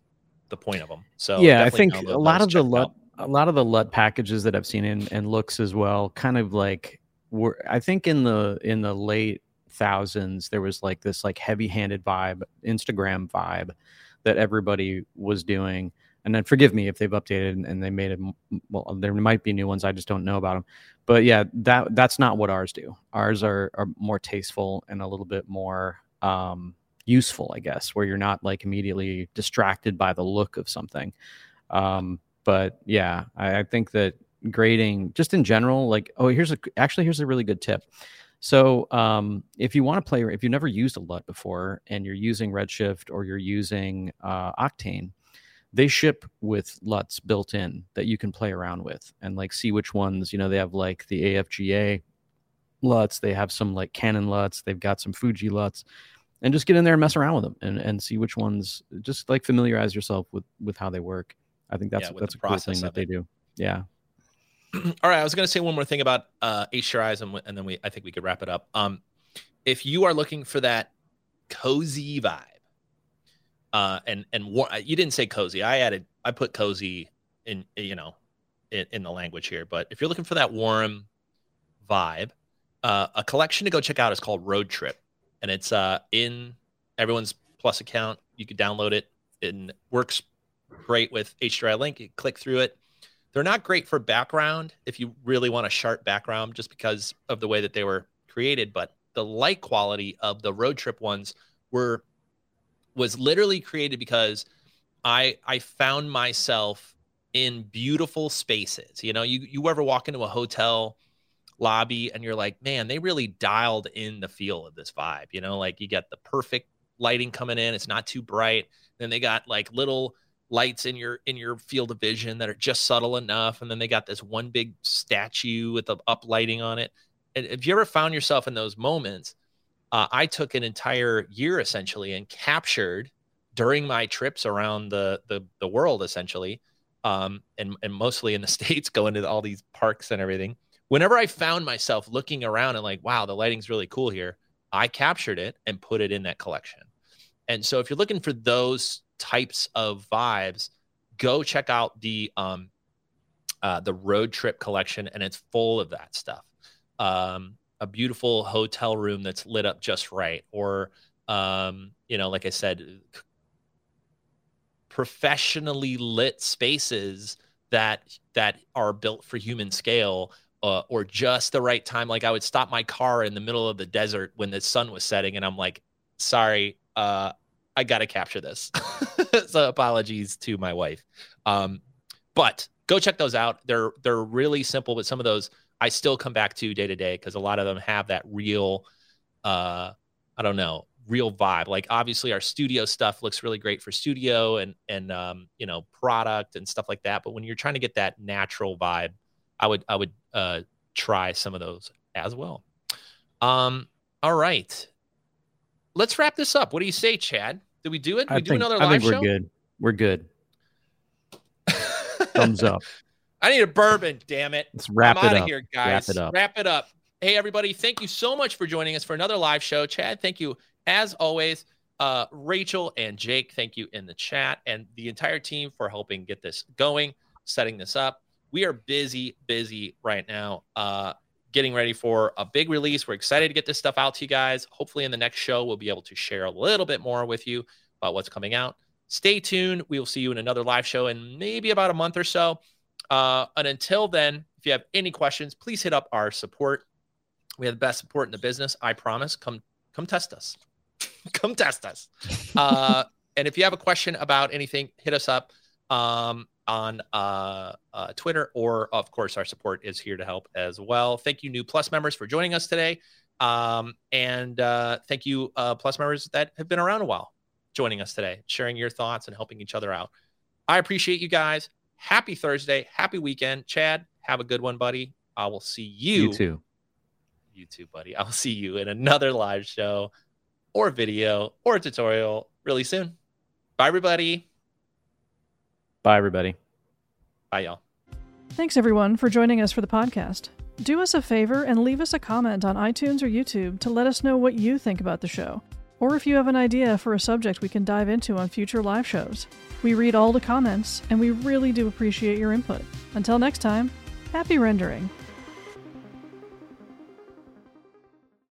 the point of them. So yeah, I think a lot of the L U T, a lot of the L U T packages that I've seen in and looks as well, kind of like. Were, I think in the in the late thousands, there was like this like heavy-handed vibe, Instagram vibe that everybody was doing. And then forgive me if they've updated and, and they made it. Well, there might be new ones. I just don't know about them. But yeah, that that's not what ours do. Ours are, are more tasteful and a little bit more um, useful, I guess, where you're not like immediately distracted by the look of something. Um, but yeah, I, I think that grading just in general, like oh here's a actually here's a really good tip. So um if you want to play, if you've never used a L U T before and you're using Redshift or you're using uh Octane, they ship with L U Ts built in that you can play around with and like see which ones, you know, they have like the A F G A L U Ts, they have some like Canon L U Ts, they've got some Fuji L U Ts, and just get in there and mess around with them and and see which ones, just like familiarize yourself with with how they work. I think that's yeah, that's a cool thing that they do. Yeah. All right, I was going to say one more thing about uh, H D R Is, and, and then we I think we could wrap it up. Um, if you are looking for that cozy vibe, uh, and and war- you didn't say cozy, I added I put cozy in you know in, in the language here. But if you're looking for that warm vibe, uh, a collection to go check out is called Road Trip, and it's uh, in everyone's Plus account. You can download it. It works great with H D R I Link. You click through it. They're not great for background if you really want a sharp background just because of the way that they were created, but the light quality of the Road Trip ones were was literally created because I I found myself in beautiful spaces. You know, you you ever walk into a hotel lobby and you're like, man, they really dialed in the feel of this vibe. You know, like you got the perfect lighting coming in, it's not too bright. Then they got like little lights in your in your field of vision that are just subtle enough, and then they got this one big statue with the up lighting on it. And if you ever found yourself in those moments, uh, I took an entire year essentially and captured during my trips around the the, the world essentially, um, and and mostly in the States, going to all these parks and everything. Whenever I found myself looking around and like, wow, the lighting's really cool here, I captured it and put it in that collection. And so if you're looking for those types of vibes, go check out the um uh the Road Trip collection, and it's full of that stuff. Um a beautiful hotel room that's lit up just right, or um you know, like I said, professionally lit spaces that that are built for human scale, uh, or just the right time. Like I would stop my car in the middle of the desert when the sun was setting, and I'm like, sorry, uh I got to capture this. So apologies to my wife. Um, but go check those out. They're they're really simple, but some of those I still come back to day to day because a lot of them have that real, uh, I don't know, real vibe. Like obviously our studio stuff looks really great for studio and, and um, you know, product and stuff like that. But when you're trying to get that natural vibe, I would, I would uh, try some of those as well. Um, all right. Let's wrap this up. What do you say, Chad? Did we do it? Did we do another live show? I think we're good. We're good. Thumbs up. I need a bourbon, damn it. Let's wrap it up. I'm out of here, guys. Wrap it up. Wrap it up. Hey, everybody. Thank you so much for joining us for another live show. Chad, thank you as always. Uh, Rachel and Jake, thank you in the chat, and the entire team for helping get this going, setting this up. We are busy, busy right now, uh, getting ready for a big release. We're excited to get this stuff out to you guys. Hopefully in the next show, we'll be able to share a little bit more with you about what's coming out. Stay tuned. We will see you in another live show in maybe about a month or so. Uh, and until then, if you have any questions, please hit up our support. We have the best support in the business, I promise. Come, come test us. Come test us. Uh, and if you have a question about anything, hit us up um, on uh, uh, Twitter, or of course, our support is here to help as well. Thank you, new Plus members, for joining us today. Um, and uh, thank you, uh, Plus members that have been around a while, joining us today, sharing your thoughts and helping each other out. I appreciate you guys. Happy Thursday. Happy weekend. Chad, have a good one, buddy. I will see you. You too. You too, buddy. I'll see you in another live show or video or tutorial really soon. Bye, everybody. Bye, everybody. Bye, y'all. Thanks, everyone, for joining us for the podcast. Do us a favor and leave us a comment on iTunes or YouTube to let us know what you think about the show, or if you have an idea for a subject we can dive into on future live shows. We read all the comments, and we really do appreciate your input. Until next time, happy rendering.